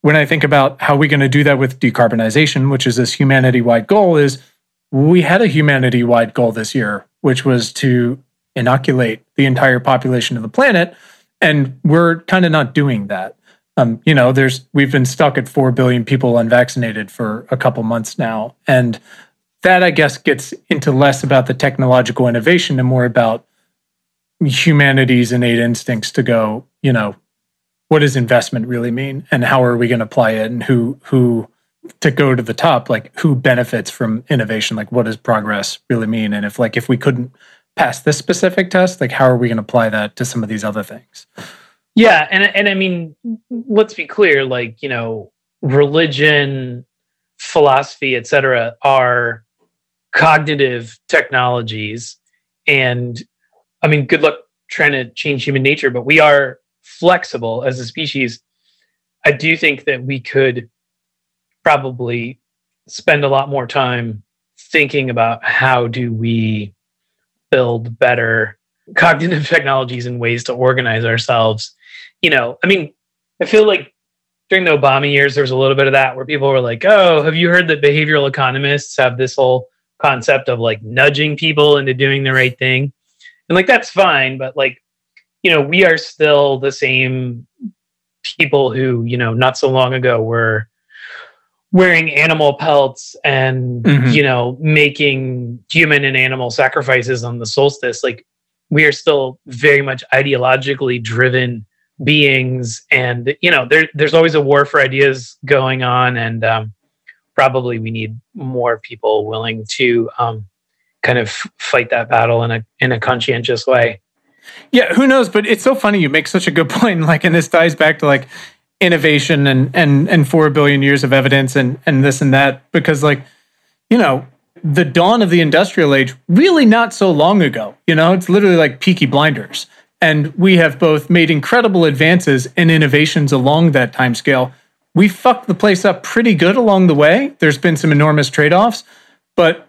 when I think about how we're going to do that with decarbonization, which is this humanity-wide goal, is we had a humanity-wide goal this year, which was to inoculate the entire population of the planet, and we're kind of not doing that. Um, you know, there's we've been stuck at four billion people unvaccinated for a couple months now. And that, I guess, gets into less about the technological innovation and more about humanity's innate instincts to go, you know, what does investment really mean? And how are we going to apply it? And who, who to go to the top, like who benefits from innovation? Like what does progress really mean? And if like, if we couldn't pass this specific test, like how are we going to apply that to some of these other things? Yeah, and and I mean, let's be clear, like, you know, religion, philosophy, et cetera, are cognitive technologies. And I mean, good luck trying to change human nature, but we are flexible as a species. I do think that we could probably spend a lot more time thinking about how do we build better cognitive technologies and ways to organize ourselves. You know, I mean, I feel like during the Obama years, there was a little bit of that where people were like, oh, have you heard that behavioral economists have this whole concept of like nudging people into doing the right thing? And like, that's fine. But like, you know, we are still the same people who, you know, not so long ago were wearing animal pelts and, mm-hmm. you know, making human and animal sacrifices on the solstice. Like, we are still very much ideologically driven beings. And, you know, there, there's always a war for ideas going on. And um, probably we need more people willing to um, kind of fight that battle in a in a conscientious way. Yeah, who knows? But it's so funny. You make such a good point. Like, and this ties back to like innovation and and and four billion years of evidence and and this and that. Because like, you know, the dawn of the industrial age really not so long ago. You know, it's literally like Peaky Blinders, and we have both made incredible advances and innovations along that timescale. We fucked the place up pretty good along the way. There's been some enormous trade-offs, but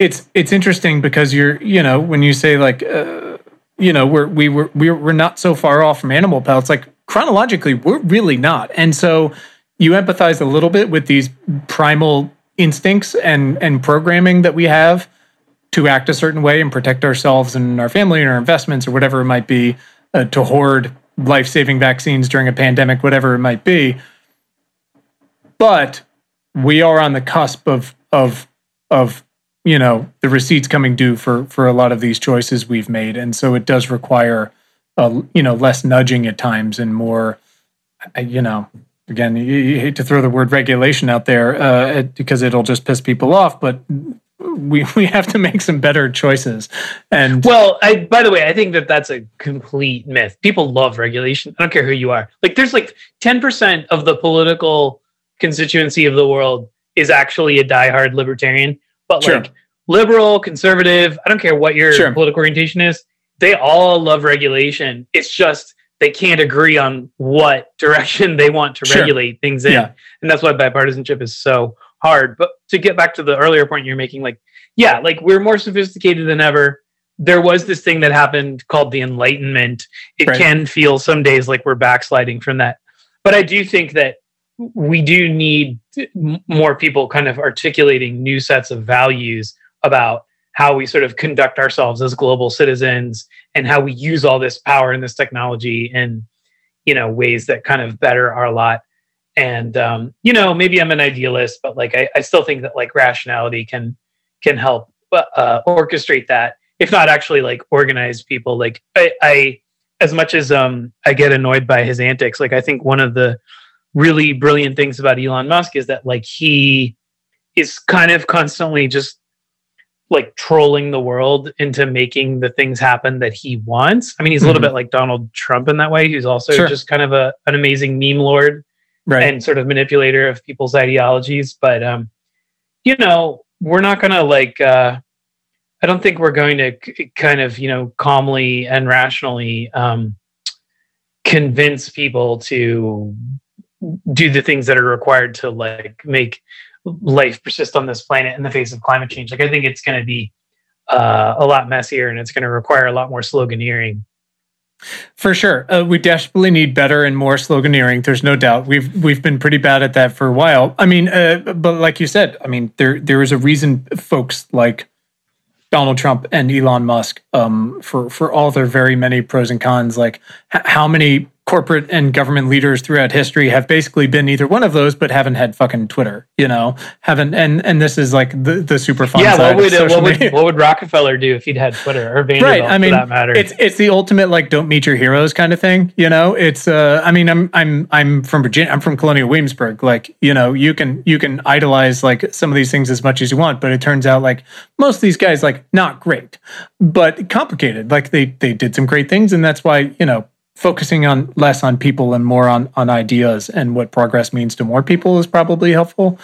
it's it's interesting because you're you know when you say like. Uh, You know, we're we were we we're not so far off from animal pellets. Like chronologically, we're really not. And so you empathize a little bit with these primal instincts and and programming that we have to act a certain way and protect ourselves and our family and our investments or whatever it might be, uh, to hoard life-saving vaccines during a pandemic, whatever it might be. But we are on the cusp of of of. you know, the receipts coming due for for a lot of these choices we've made. And so it does require, uh, you know, less nudging at times and more, you know, again, you, you hate to throw the word regulation out there uh, because it'll just piss people off, but we we have to make some better choices. And well, I, by the way, I think that that's a complete myth. People love regulation. I don't care who you are. Like there's like ten percent of the political constituency of the world is actually a diehard libertarian. But sure. like liberal, conservative, I don't care what your sure. political orientation is, they all love regulation. It's just they can't agree on what direction they want to sure. regulate things in. Yeah. And that's why bipartisanship is so hard. But to get back to the earlier point you're making, like, yeah, like we're more sophisticated than ever. There was this thing that happened called the Enlightenment. It right. can feel some days like we're backsliding from that. But I do think that we do need more people kind of articulating new sets of values about how we sort of conduct ourselves as global citizens and how we use all this power and this technology in, you know, ways that kind of better our lot. And, um, you know, maybe I'm an idealist, but like, I, I still think that like rationality can, can help uh, orchestrate that, if not actually like organize people. Like I, I as much as um, I get annoyed by his antics, like I think one of the really brilliant things about Elon Musk is that like he is kind of constantly just like trolling the world into making the things happen that he wants. I mean, he's mm-hmm. a little bit like Donald Trump in that way. He's also sure. just kind of a, an amazing meme lord right. and sort of manipulator of people's ideologies. But, um, you know, we're not going to like, uh, I don't think we're going to c- kind of, you know, calmly and rationally um, convince people to do the things that are required to like make life persist on this planet in the face of climate change. Like I think it's going to be uh, a lot messier and it's going to require a lot more sloganeering. For sure. Uh, we desperately need better and more sloganeering. There's no doubt. We've, we've been pretty bad at that for a while. I mean, uh, but like you said, I mean, there, there is a reason folks like Donald Trump and Elon Musk, um, for, for all their very many pros and cons, like h- how many corporate and government leaders throughout history have basically been either one of those, but haven't had fucking Twitter, you know, haven't. And, and this is like the, the super fun yeah, side what would, of social uh, what media. Would, what would Rockefeller do if he'd had Twitter or Vanderbilt right. I mean, for that matter? It's, it's the ultimate, like, don't meet your heroes kind of thing. You know, it's, uh, I mean, I'm, I'm, I'm from Virginia, I'm from Colonial Williamsburg. Like, you know, you can, you can idolize like some of these things as much as you want, but it turns out like most of these guys, like not great, but complicated. Like they, they did some great things. And that's why, you know, focusing on less on people and more on, on ideas and what progress means to more people is probably helpful.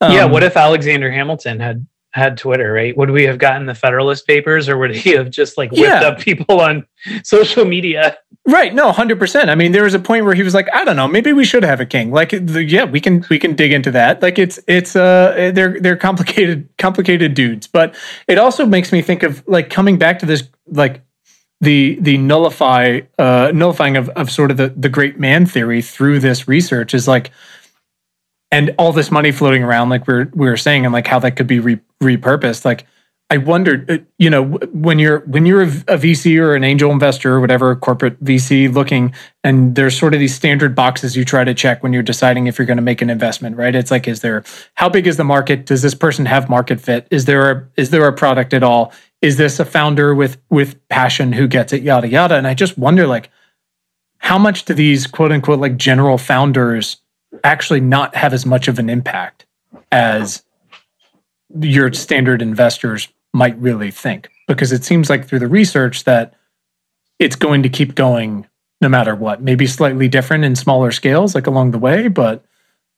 Um, yeah. What if Alexander Hamilton had, had Twitter, right? Would we have gotten the Federalist Papers or would he have just like whipped yeah. up people on social media? Right. No, one hundred percent. I mean, there was a point where he was like, I don't know, maybe we should have a king. Like, the, yeah, we can, we can dig into that. Like it's, it's, uh, they're, they're complicated, complicated dudes, but it also makes me think of like coming back to this, like, the the nullify uh, nullifying of, of sort of the, the great man theory through this research is like, and all this money floating around, like we we're, we were saying, and like how that could be re- repurposed. Like I wondered, you know, when you're when you're a V C or an angel investor or whatever, corporate V C looking, and there's sort of these standard boxes you try to check when you're deciding if you're going to make an investment, right? It's like, is there, how big is the market? Does this person have market fit? Is there a, is there a product at all? Is this a founder with with passion who gets it, yada, yada? And I just wonder, like, how much do these quote unquote like general founders actually not have as much of an impact as your standard investors might really think, because it seems like through the research that it's going to keep going no matter what, maybe slightly different in smaller scales, like along the way, but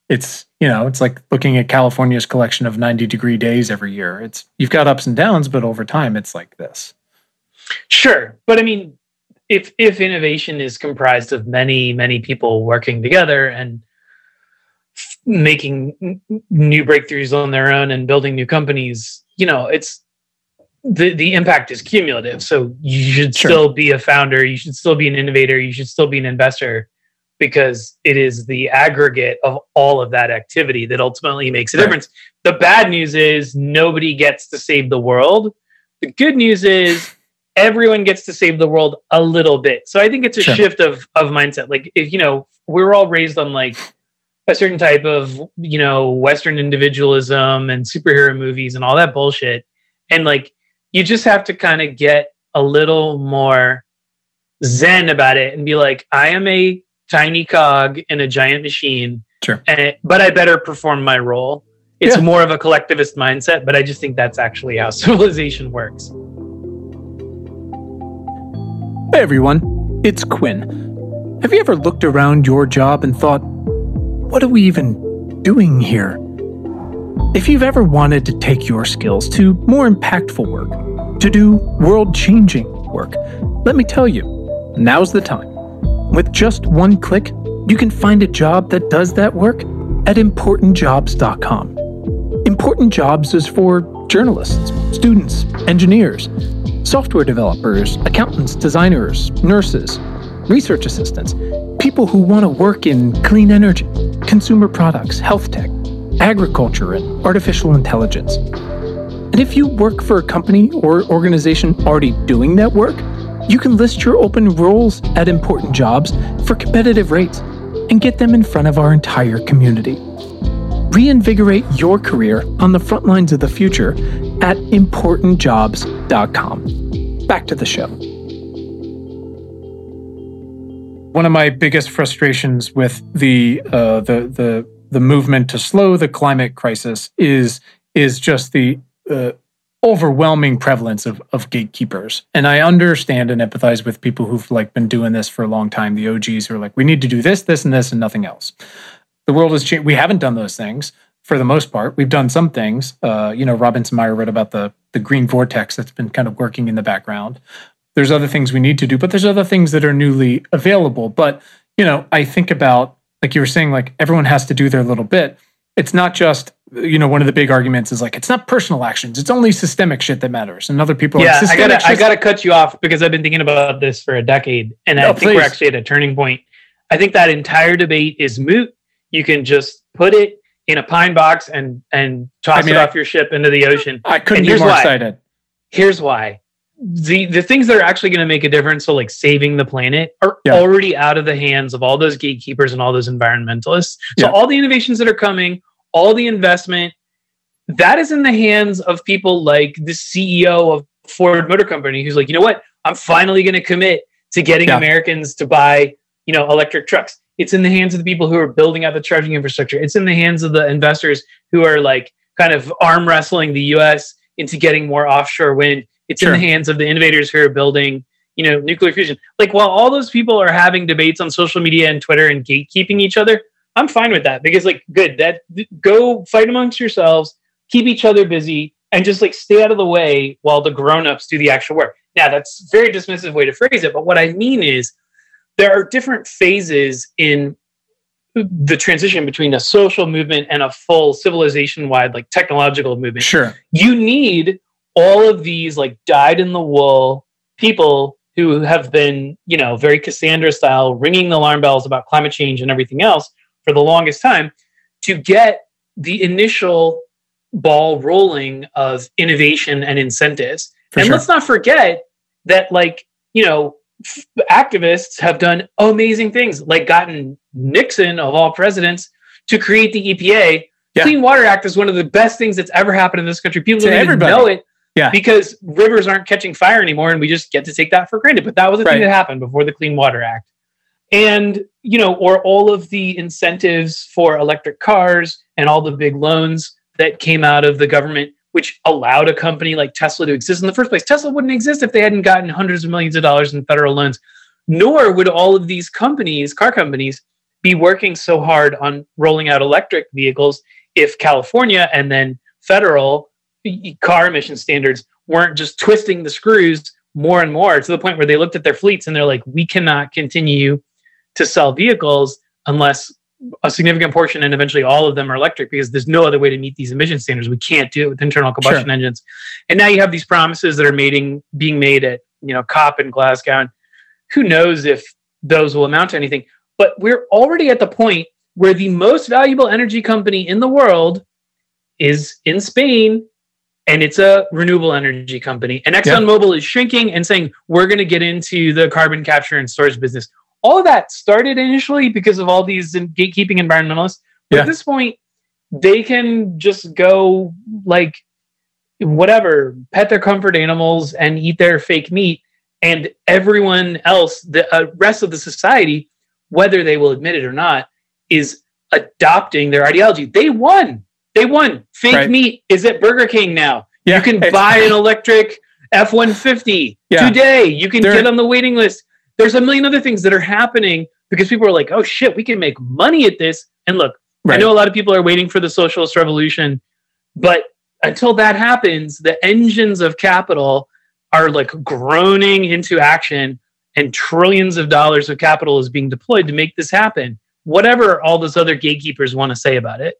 it's, you know, it's like looking at California's collection of ninety degree days every year. It's, you've got ups and downs, but over time it's like this. Sure. But I mean, if, if innovation is comprised of many, many people working together and making new breakthroughs on their own and building new companies, you know, it's the, the impact is cumulative. So you should sure. still be a founder. You should still be an innovator. You should still be an investor, because it is the aggregate of all of that activity that ultimately makes a difference. Right. The bad news is nobody gets to save the world. The good news is everyone gets to save the world a little bit. So I think it's a sure. shift of, of mindset. Like, if, you know, we were all raised on like a certain type of, you know, Western individualism and superhero movies and all that bullshit. And like, you just have to kind of get a little more zen about it and be like, I am a tiny cog in a giant machine, sure. and, but I better perform my role. It's yeah. more of a collectivist mindset, but I just think that's actually how civilization works. Hey everyone, it's Quinn. Have you ever looked around your job and thought, what are we even doing here? If you've ever wanted to take your skills to more impactful work, to do world-changing work, let me tell you, now's the time. With just one click, you can find a job that does that work at important jobs dot com. Important Jobs is for journalists, students, engineers, software developers, accountants, designers, nurses, research assistants, people who want to work in clean energy, consumer products, health tech, agriculture, and artificial intelligence. And if you work for a company or organization already doing that work, you can list your open roles at Important Jobs for competitive rates and get them in front of our entire community. Reinvigorate your career on the front lines of the future at important jobs dot com. Back to the show. One of my biggest frustrations with the uh, the the the movement to slow the climate crisis is is just the uh, overwhelming prevalence of, of gatekeepers. And I understand and empathize with people who've like been doing this for a long time. The O Gs who are like, we need to do this, this, and this, and nothing else. The world has changed. We haven't done those things for the most part. We've done some things. Uh, you know, Robinson Meyer wrote about the, the green vortex that's been kind of working in the background. There's other things we need to do, but there's other things that are newly available. But, you know, I think about, like you were saying, like everyone has to do their little bit. It's not just, you know, one of the big arguments is like, it's not personal actions. It's only systemic shit that matters. And other people are yeah, like, I gotta, I gotta cut you off because I've been thinking about this for a decade. And no, I think please. We're actually at a turning point. I think that entire debate is moot. You can just put it in a pine box and, and toss I mean, it off I, your ship into the ocean. I couldn't and be more why. excited. Here's why. The, the things that are actually going to make a difference, so like saving the planet, are yeah. already out of the hands of all those gatekeepers and all those environmentalists. So yeah. all the innovations that are coming, all the investment, that is in the hands of people like the C E O of Ford Motor Company, who's like, you know what? I'm finally going to commit to getting yeah. Americans to buy, you know, electric trucks. It's in the hands of the people who are building out the charging infrastructure. It's in the hands of the investors who are like kind of arm wrestling the U S into getting more offshore wind. It's sure. in the hands of the innovators who are building, you know, nuclear fusion. Like, while all those people are having debates on social media and Twitter and gatekeeping each other, I'm fine with that because, like, good, that th- go fight amongst yourselves, keep each other busy, and just like stay out of the way while the grown-ups do the actual work. Now, that's a very dismissive way to phrase it, but what I mean is there are different phases in the transition between a social movement and a full civilization-wide, like, technological movement. Sure. You need all of these like dyed-in-the-wool people who have been, you know, very Cassandra-style, ringing the alarm bells about climate change and everything else for the longest time, to get the initial ball rolling of innovation and incentives. For and sure. let's not forget that, like, you know, f- activists have done amazing things, like gotten Nixon, of all presidents, to create the E P A. Yeah. Clean Water Act is one of the best things that's ever happened in this country. People to don't everybody. even know it yeah. because rivers aren't catching fire anymore, and we just get to take that for granted. But that was a right. thing that happened before the Clean Water Act. And, you know, or all of the incentives for electric cars and all the big loans that came out of the government which allowed a company like Tesla to exist in the first place. Tesla wouldn't exist if they hadn't gotten hundreds of millions of dollars in federal loans, nor would all of these companies, car companies, be working so hard on rolling out electric vehicles if California and then federal car emission standards weren't just twisting the screws more and more to the point where they looked at their fleets and they're like, we cannot continue to sell vehicles unless a significant portion and eventually all of them are electric, because there's no other way to meet these emission standards. We can't do it with internal combustion sure. engines. And now you have these promises that are mating, being made at, you know, COP in Glasgow. And who knows if those will amount to anything. But we're already at the point where the most valuable energy company in the world is in Spain, and it's a renewable energy company. And ExxonMobil yeah. is shrinking and saying, we're going to get into the carbon capture and storage business. All of that started initially because of all these gatekeeping environmentalists. But yeah. at this point, they can just go, like, whatever, pet their comfort animals and eat their fake meat. And everyone else, the uh, rest of the society, whether they will admit it or not, is adopting their ideology. They won. They won. Fake right. meat is at Burger King now. Yeah. You can buy an electric F one fifty yeah. today. You can They're- get on the waiting list. There's a million other things that are happening because people are like, oh shit, we can make money at this. And look, right. I know a lot of people are waiting for the socialist revolution, but until that happens, the engines of capital are like groaning into action, and trillions of dollars of capital is being deployed to make this happen, whatever all those other gatekeepers want to say about it.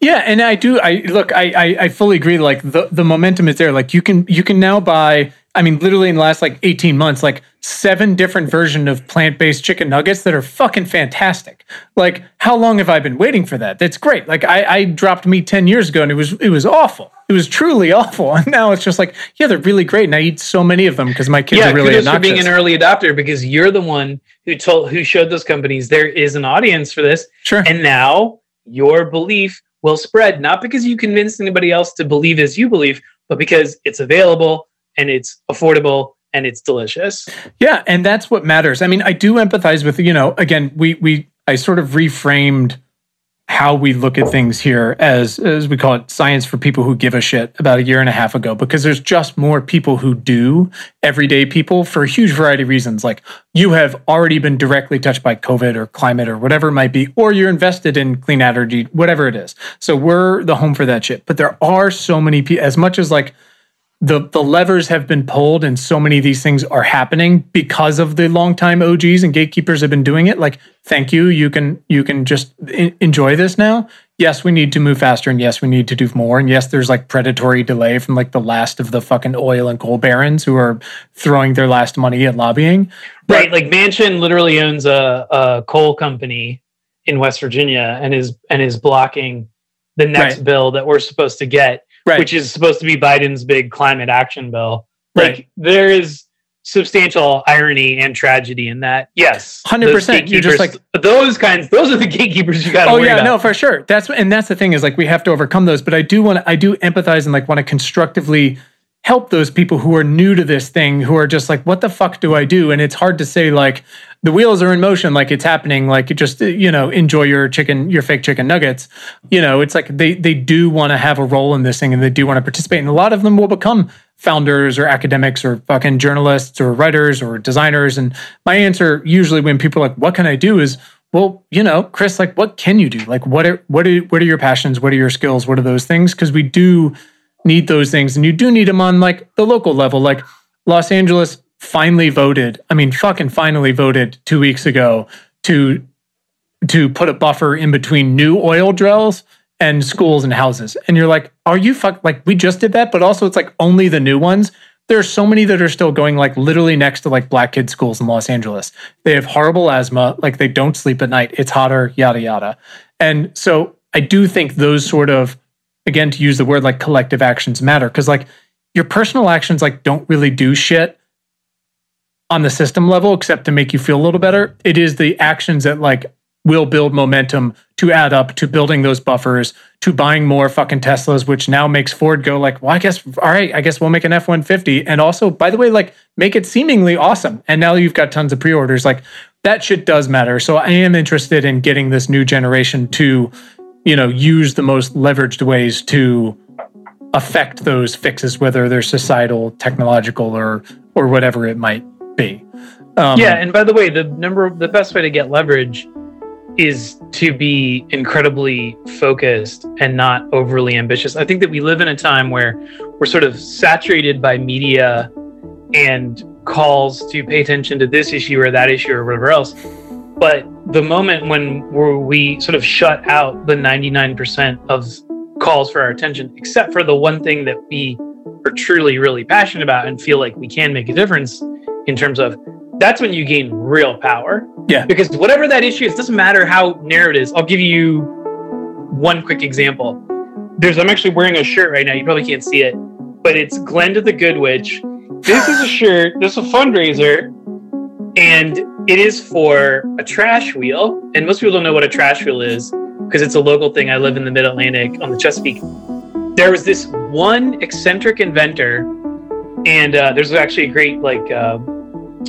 Yeah. And I do, I look, I, I, I fully agree. Like the, the momentum is there. Like you can, you can now buy, I mean, literally in the last like eighteen months, like seven different versions of plant-based chicken nuggets that are fucking fantastic. Like, how long have I been waiting for that? That's great. Like I, I dropped meat ten years ago and it was, it was awful. It was truly awful. And now it's just like, yeah, they're really great. And I eat so many of them because my kids yeah, are really obnoxious. Yeah, kudos for being an early adopter, because you're the one who told, who showed those companies there is an audience for this. Sure. And now your belief will spread, not because you convinced anybody else to believe as you believe, but because it's available and it's affordable and it's delicious. Yeah, and that's what matters. I mean, I do empathize with, you know, again, we we I sort of reframed how we look at things here as, as we call it, science for people who give a shit about a year and a half ago, because there's just more people who do, everyday people, for a huge variety of reasons. Like you have already been directly touched by COVID or climate or whatever it might be, or you're invested in clean energy, whatever it is. So we're the home for that shit. But there are so many people, as much as like the the levers have been pulled and so many of these things are happening because of the longtime O Gs and gatekeepers have been doing it. Like, thank you. You can you can just in- enjoy this now. Yes, we need to move faster. And yes, we need to do more. And yes, there's like predatory delay from like the last of the fucking oil and coal barons who are throwing their last money at lobbying. But, right. Like Manchin literally owns a, a coal company in West Virginia and is and is blocking the next right. bill that we're supposed to get. Right. Which is supposed to be Biden's big climate action bill. Like right. there is substantial irony and tragedy in that. Yes, one hundred percent. You're just like those kinds. Those are the gatekeepers you got to. Oh worry yeah, about. No, for sure. That's and that's the thing is like we have to overcome those. But I do want I do empathize and like want to constructively help those people who are new to this thing, who are just like, what the fuck do I do? And it's hard to say like the wheels are in motion, like it's happening, like just, you know, enjoy your chicken, your fake chicken nuggets. You know, it's like they they do want to have a role in this thing and they do want to participate. And a lot of them will become founders or academics or fucking journalists or writers or designers. And my answer usually when people are like, what can I do is, well, you know, Chris, like what can you do? Like what are, what are, what are your passions? What are your skills? What are those things? Because we do need those things, and you do need them on like the local level. Like Los Angeles finally voted, I mean, fucking finally voted two weeks ago to to put a buffer in between new oil drills and schools and houses. And you're like, are you fuck? Like we just did that, but also it's like only the new ones. There are so many that are still going like literally next to like black kids' schools in Los Angeles. They have horrible asthma, like they don't sleep at night. It's hotter, yada, yada. And so I do think those sort of, again, to use the word like collective actions matter, because like your personal actions like don't really do shit on the system level except to make you feel a little better. It is the actions that like will build momentum to add up to building those buffers, to buying more fucking Teslas, which now makes Ford go like, well, I guess, all right, I guess we'll make an F one fifty. And also, by the way, like make it seemingly awesome. And now you've got tons of pre-orders. Like that shit does matter. So I am interested in getting this new generation to, you know, use the most leveraged ways to affect those fixes, whether they're societal, technological, or or whatever it might be. Um, yeah, and by the way, the number the best way to get leverage is to be incredibly focused and not overly ambitious. I think that we live in a time where we're sort of saturated by media and calls to pay attention to this issue or that issue or whatever else. But the moment when we're, we sort of shut out the ninety-nine percent of calls for our attention, except for the one thing that we are truly, really passionate about and feel like we can make a difference in terms of, that's when you gain real power. Yeah. Because whatever that issue is, it doesn't matter how narrow it is. I'll give you one quick example. There's, I'm actually wearing a shirt right now. You probably can't see it, but it's Glenda the Good Witch. This is a shirt. This is a fundraiser. And it is for a trash wheel. And most people don't know what a trash wheel is because it's a local thing. I live in the mid-Atlantic on the Chesapeake. There was this one eccentric inventor. And uh, there's actually a great, like, uh,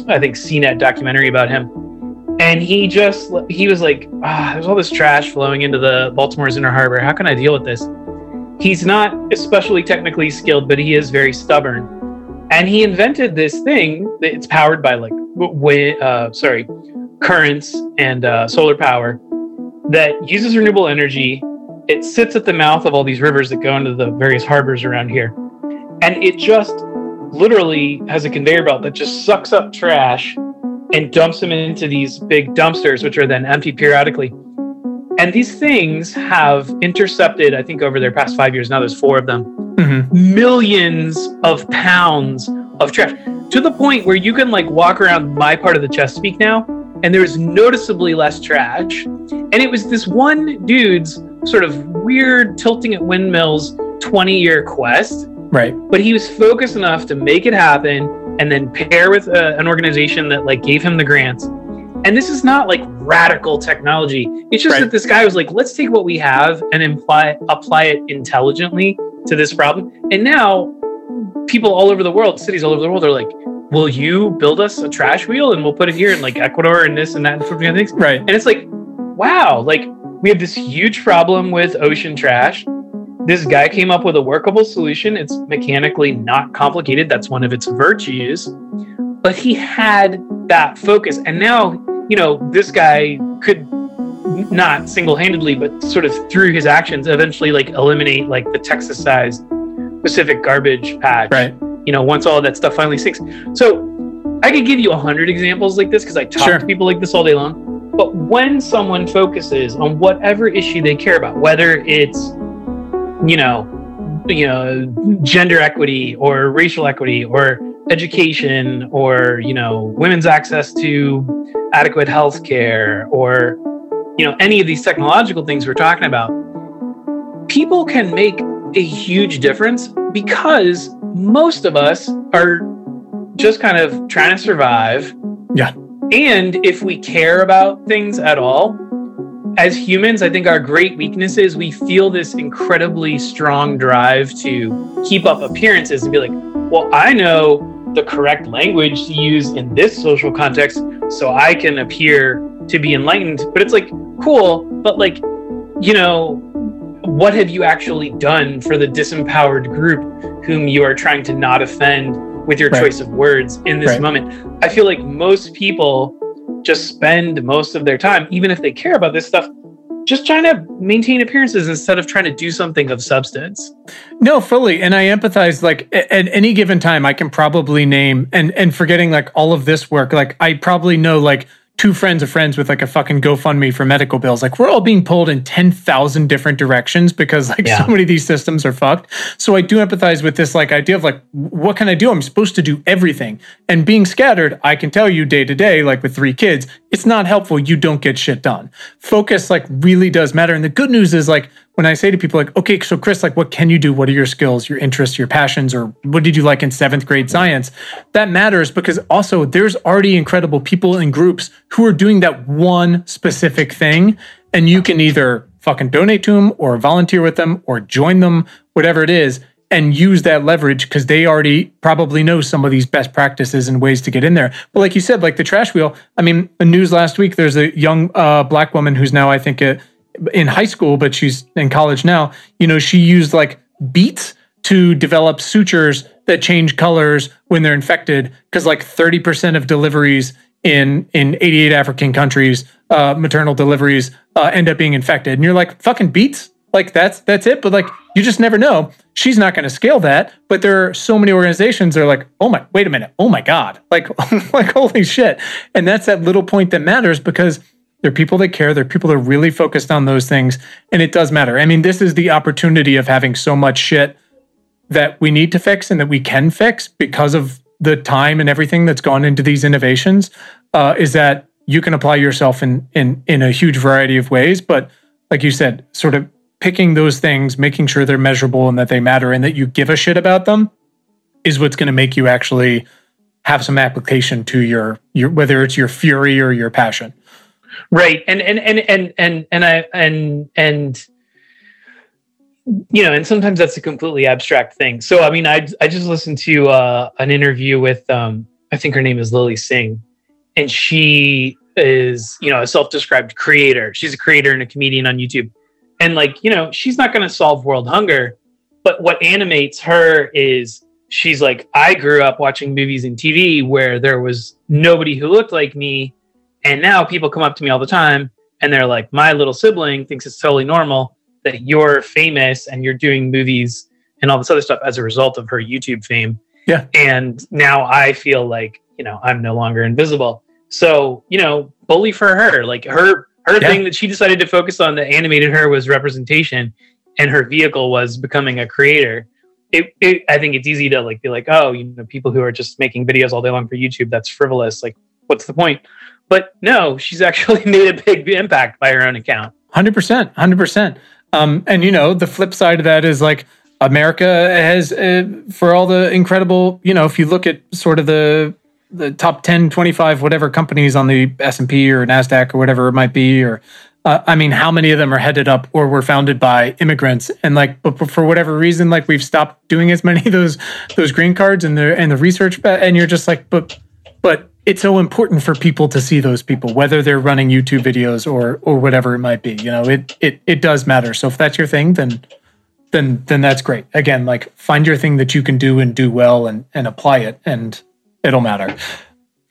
I think C net documentary about him. And he just, he was like, ah, there's all this trash flowing into the Baltimore's Inner Harbor. How can I deal with this? He's not especially technically skilled, but he is very stubborn. And he invented this thing that it's powered by like, w- uh, sorry, currents and uh, solar power that uses renewable energy. It sits at the mouth of all these rivers that go into the various harbors around here. And it just literally has a conveyor belt that just sucks up trash and dumps them into these big dumpsters, which are then emptied periodically. And these things have intercepted, I think over their past five years, now there's four of them, mm-hmm. millions of pounds of trash, to the point where you can like walk around my part of the Chesapeake now, and there's noticeably less trash. And it was this one dude's sort of weird tilting at windmills twenty-year quest. Right. But he was focused enough to make it happen and then pair with a, an organization that like gave him the grants. And this is not like radical technology. It's just right. that this guy was like, let's take what we have and imply, apply it intelligently to this problem. And now people all over the world, cities all over the world are like, will you build us a trash wheel? And we'll put it here in like Ecuador and this and that and fifty other things. Right. And it's like, wow, like we have this huge problem with ocean trash. This guy came up with a workable solution. It's mechanically not complicated. That's one of its virtues. But he had that focus. And now, you know, this guy could not single-handedly, but sort of through his actions, eventually like eliminate like the Texas-sized Pacific garbage patch. Right. You know, once all of that stuff finally sinks. So I could give you a hundred examples like this because I talk sure. to people like this all day long. But when someone focuses on whatever issue they care about, whether it's you know, you know, gender equity or racial equity or education or, you know, women's access to adequate health care or, you know, any of these technological things we're talking about, people can make a huge difference because most of us are just kind of trying to survive. Yeah. And if we care about things at all, as humans, I think our great weakness is we feel this incredibly strong drive to keep up appearances and be like, well, I know the correct language to use in this social context, so I can appear to be enlightened. But it's like, cool, but like, you know, what have you actually done for the disempowered group whom you are trying to not offend with your right. choice of words in this right. moment? I feel like most people just spend most of their time, even if they care about this stuff, just trying to maintain appearances instead of trying to do something of substance. No, fully. And I empathize, like at any given time, I can probably name, and, and forgetting like all of this work, like I probably know like two friends of friends with like a fucking GoFundMe for medical bills. Like we're all being pulled in ten thousand different directions because like yeah. so many of these systems are fucked. So I do empathize with this like idea of like, what can I do? I'm supposed to do everything. And being scattered, I can tell you day to day, like with three kids, it's not helpful. You don't get shit done. Focus like really does matter. And the good news is like, when I say to people like, okay, so Chris, like, what can you do? What are your skills, your interests, your passions, or what did you like in seventh grade science? That matters because also there's already incredible people in groups who are doing that one specific thing, and you can either fucking donate to them or volunteer with them or join them, whatever it is, and use that leverage because they already probably know some of these best practices and ways to get in there. But like you said, like the trash wheel, I mean, the news last week, there's a young uh, black woman who's now, I think, a in high school, but she's in college now, you know, she used like beets to develop sutures that change colors when they're infected, because like thirty percent of deliveries in in eighty-eight African countries, uh, maternal deliveries uh, end up being infected. And you're like, fucking beats. Like that's that's it. But like, you just never know. She's not going to scale that. But there are so many organizations that are like, oh my, wait a minute. Oh my God. Like, like holy shit. And that's that little point that matters, because there are people that care. There are people that are really focused on those things. And it does matter. I mean, this is the opportunity of having so much shit that we need to fix and that we can fix because of the time and everything that's gone into these innovations, uh, is that you can apply yourself in, in, in a huge variety of ways. But like you said, sort of picking those things, making sure they're measurable and that they matter and that you give a shit about them is what's going to make you actually have some application to your, your, whether it's your fury or your passion. Right. And, and, and, and, and, and I, and, and, you know, and sometimes that's a completely abstract thing. So, I mean, I, I just listened to uh, an interview with, um, I think her name is Lily Singh, and she is, you know, a self-described creator. She's a creator and a comedian on YouTube. And like, you know, she's not going to solve world hunger, but what animates her is she's like, I grew up watching movies and T V where there was nobody who looked like me. And now people come up to me all the time and they're like, my little sibling thinks it's totally normal that you're famous and you're doing movies and all this other stuff as a result of her YouTube fame. Yeah. And now I feel like, you know, I'm no longer invisible. So, you know, bully for her, like her, her yeah. thing that she decided to focus on that animated her was representation, and her vehicle was becoming a creator. It, it, I think it's easy to like, be like, oh, you know, people who are just making videos all day long for YouTube, that's frivolous. Like, what's the point? But no, she's actually made a big impact by her own account. one hundred percent, one hundred percent. Um, and, you know, the flip side of that is like America has, uh, for all the incredible, you know, if you look at sort of the the top ten, twenty-five, whatever companies on the S and P or Nasdaq or whatever it might be, or, uh, I mean, how many of them are headed up or were founded by immigrants? And like, but for whatever reason, like we've stopped doing as many of those, those green cards and the, and the research. And you're just like, but, but it's so important for people to see those people, whether they're running YouTube videos or or whatever it might be. You know, it it it does matter. So if that's your thing, then then then that's great. Again, like find your thing that you can do and do well and and apply it, and it'll matter.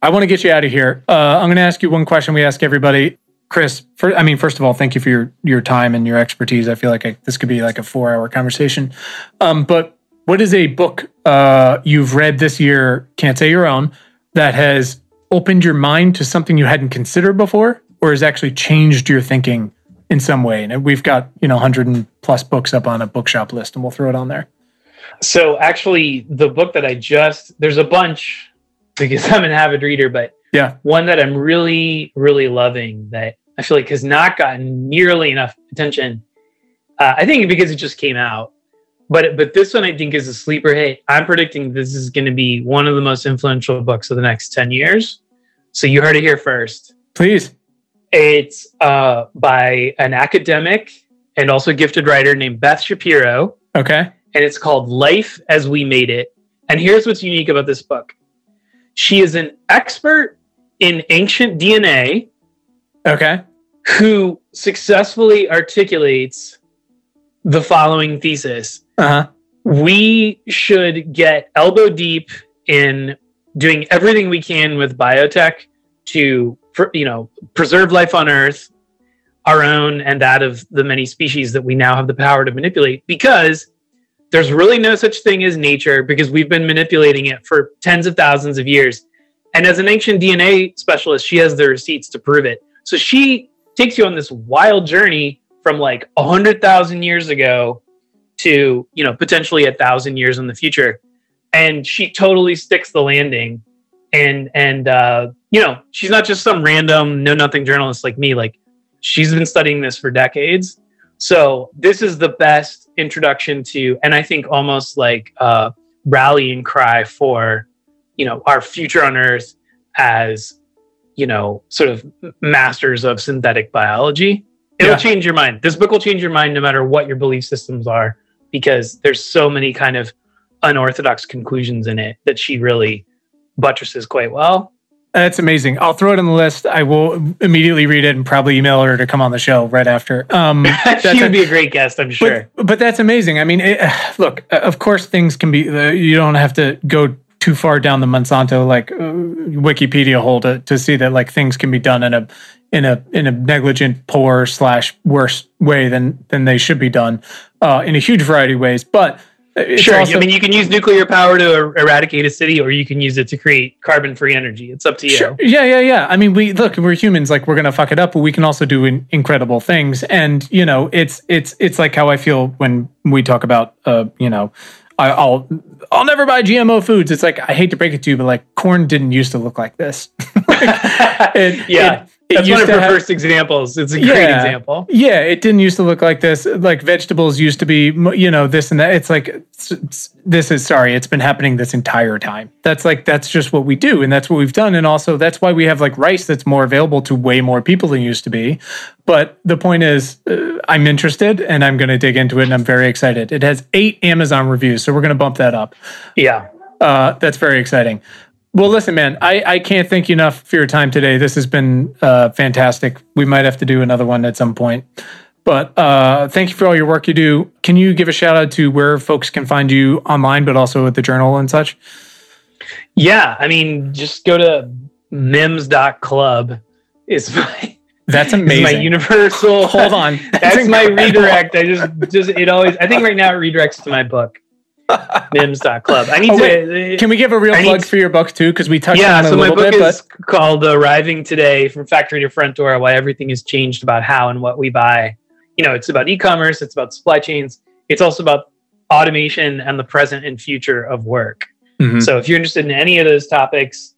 I want to get you out of here. Uh, I'm going to ask you one question we ask everybody. Chris, for, I mean, first of all, thank you for your your time and your expertise. I feel like I, this could be like a four-hour conversation. Um, but what is a book uh, you've read this year, can't say your own, that has opened your mind to something you hadn't considered before, or has actually changed your thinking in some way? And we've got, you know, one hundred plus books up on a bookshop list, and we'll throw it on there. So actually the book that I just, there's a bunch because I'm an avid reader, but yeah, one that I'm really, really loving that I feel like has not gotten nearly enough attention. Uh, I think because it just came out, But but this one, I think, is a sleeper hit. I'm predicting this is going to be one of the most influential books of the next ten years. So you heard it here first. Please. It's uh, by an academic and also gifted writer named Beth Shapiro. Okay. And it's called Life as We Made It. And here's what's unique about this book. She is an expert in ancient D N A. Okay. Who successfully articulates the following thesis. Uh-huh. We should get elbow deep in doing everything we can with biotech to, you know, preserve life on Earth, our own and that of the many species that we now have the power to manipulate, because there's really no such thing as nature, because we've been manipulating it for tens of thousands of years. And as an ancient D N A specialist, she has the receipts to prove it. So she takes you on this wild journey from like one hundred thousand years ago to, you know, potentially a thousand years in the future. And she totally sticks the landing. And, and, uh, you know, she's not just some random know nothing journalist like me. Like, she's been studying this for decades. So this is the best introduction to, and I think almost like a rallying cry for, you know, our future on Earth as, you know, sort of masters of synthetic biology. It'll yeah. change your mind. This book will change your mind no matter what your belief systems are, because there's so many kind of unorthodox conclusions in it that she really buttresses quite well. That's amazing. I'll throw it on the list. I will immediately read it and probably email her to come on the show right after. Um, she would be a great guest, I'm sure. But, but that's amazing. I mean, it, look, of course things can be, you don't have to go too far down the Monsanto like uh, Wikipedia hole to, to see that like things can be done in a in a in a negligent, poor slash worse way than than they should be done uh, in a huge variety of ways. But It's sure. Also, I mean, you can use nuclear power to er- eradicate a city, or you can use it to create carbon-free energy. It's up to you. Sure. Yeah, yeah, yeah. I mean, we look, we're humans, like we're going to fuck it up, but we can also do in- incredible things. And, you know, it's it's it's like how I feel when we talk about, uh, you know, I, I'll I'll never buy G M O foods. It's like, I hate to break it to you, but like corn didn't used to look like this. like, it, yeah. It, It That's one of her have, first examples. It's a yeah, great example. Yeah, it didn't used to look like this. Like vegetables used to be, you know, this and that. It's like, it's, it's, this is, sorry, it's been happening this entire time. That's like, that's just what we do. And that's what we've done. And also that's why we have like rice that's more available to way more people than used to be. But the point is, uh, I'm interested and I'm going to dig into it and I'm very excited. It has eight Amazon reviews. So we're going to bump that up. Yeah. Uh, that's very exciting. Well, listen, man, I, I can't thank you enough for your time today. This has been uh, fantastic. We might have to do another one at some point. But uh, thank you for all your work you do. Can you give a shout out to where folks can find you online, but also at the journal and such? Yeah. I mean, just go to mims dot club. It's my, that's amazing. It's my universal. Hold on. That's, that's my redirect. I just, just, it always, I think right now it redirects to my book. mims dot club. I need oh, to. Can we give a real I plug to, for your book too? Because we touched yeah, on it a so little bit. Yeah, so my book bit, is but... called "Arriving Today from Factory to Front Door: Why Everything Has Changed About How and What We Buy." You know, it's about e-commerce, it's about supply chains, it's also about automation and the present and future of work. Mm-hmm. So, if you're interested in any of those topics,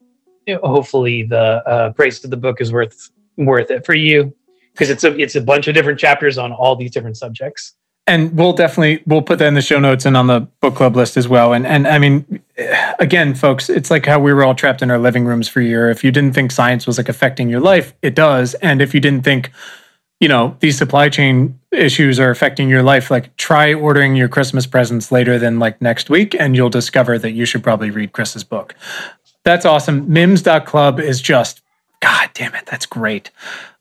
hopefully the uh, price of the book is worth worth it for you, because it's a it's a bunch of different chapters on all these different subjects. And we'll definitely, we'll put that in the show notes and on the book club list as well. And, and I mean, again, folks, it's like how we were all trapped in our living rooms for a year. If you didn't think science was like affecting your life, it does. And if you didn't think, you know, these supply chain issues are affecting your life, like try ordering your Christmas presents later than like next week. And you'll discover that you should probably read Chris's book. That's awesome. mims dot club is just, God damn it. That's great.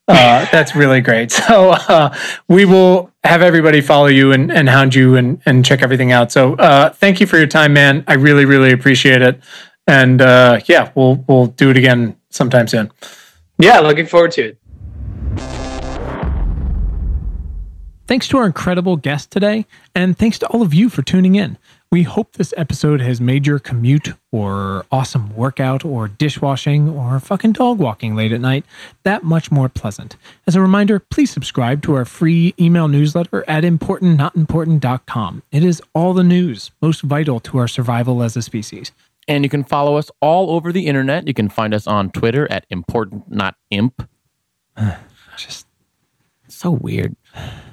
Uh, that's really great. So uh, we will have everybody follow you and, and hound you and, and check everything out. So uh, thank you for your time, man. I really, really appreciate it. And uh, yeah, we'll we'll do it again sometime soon. Yeah, looking forward to it. Thanks to our incredible guest today, and thanks to all of you for tuning in. We hope this episode has made your commute or awesome workout or dishwashing or fucking dog walking late at night that much more pleasant. As a reminder, please subscribe to our free email newsletter at important not important dot com. It is all the news most vital to our survival as a species. And you can follow us all over the internet. You can find us on Twitter at importantnotimp. Just so weird.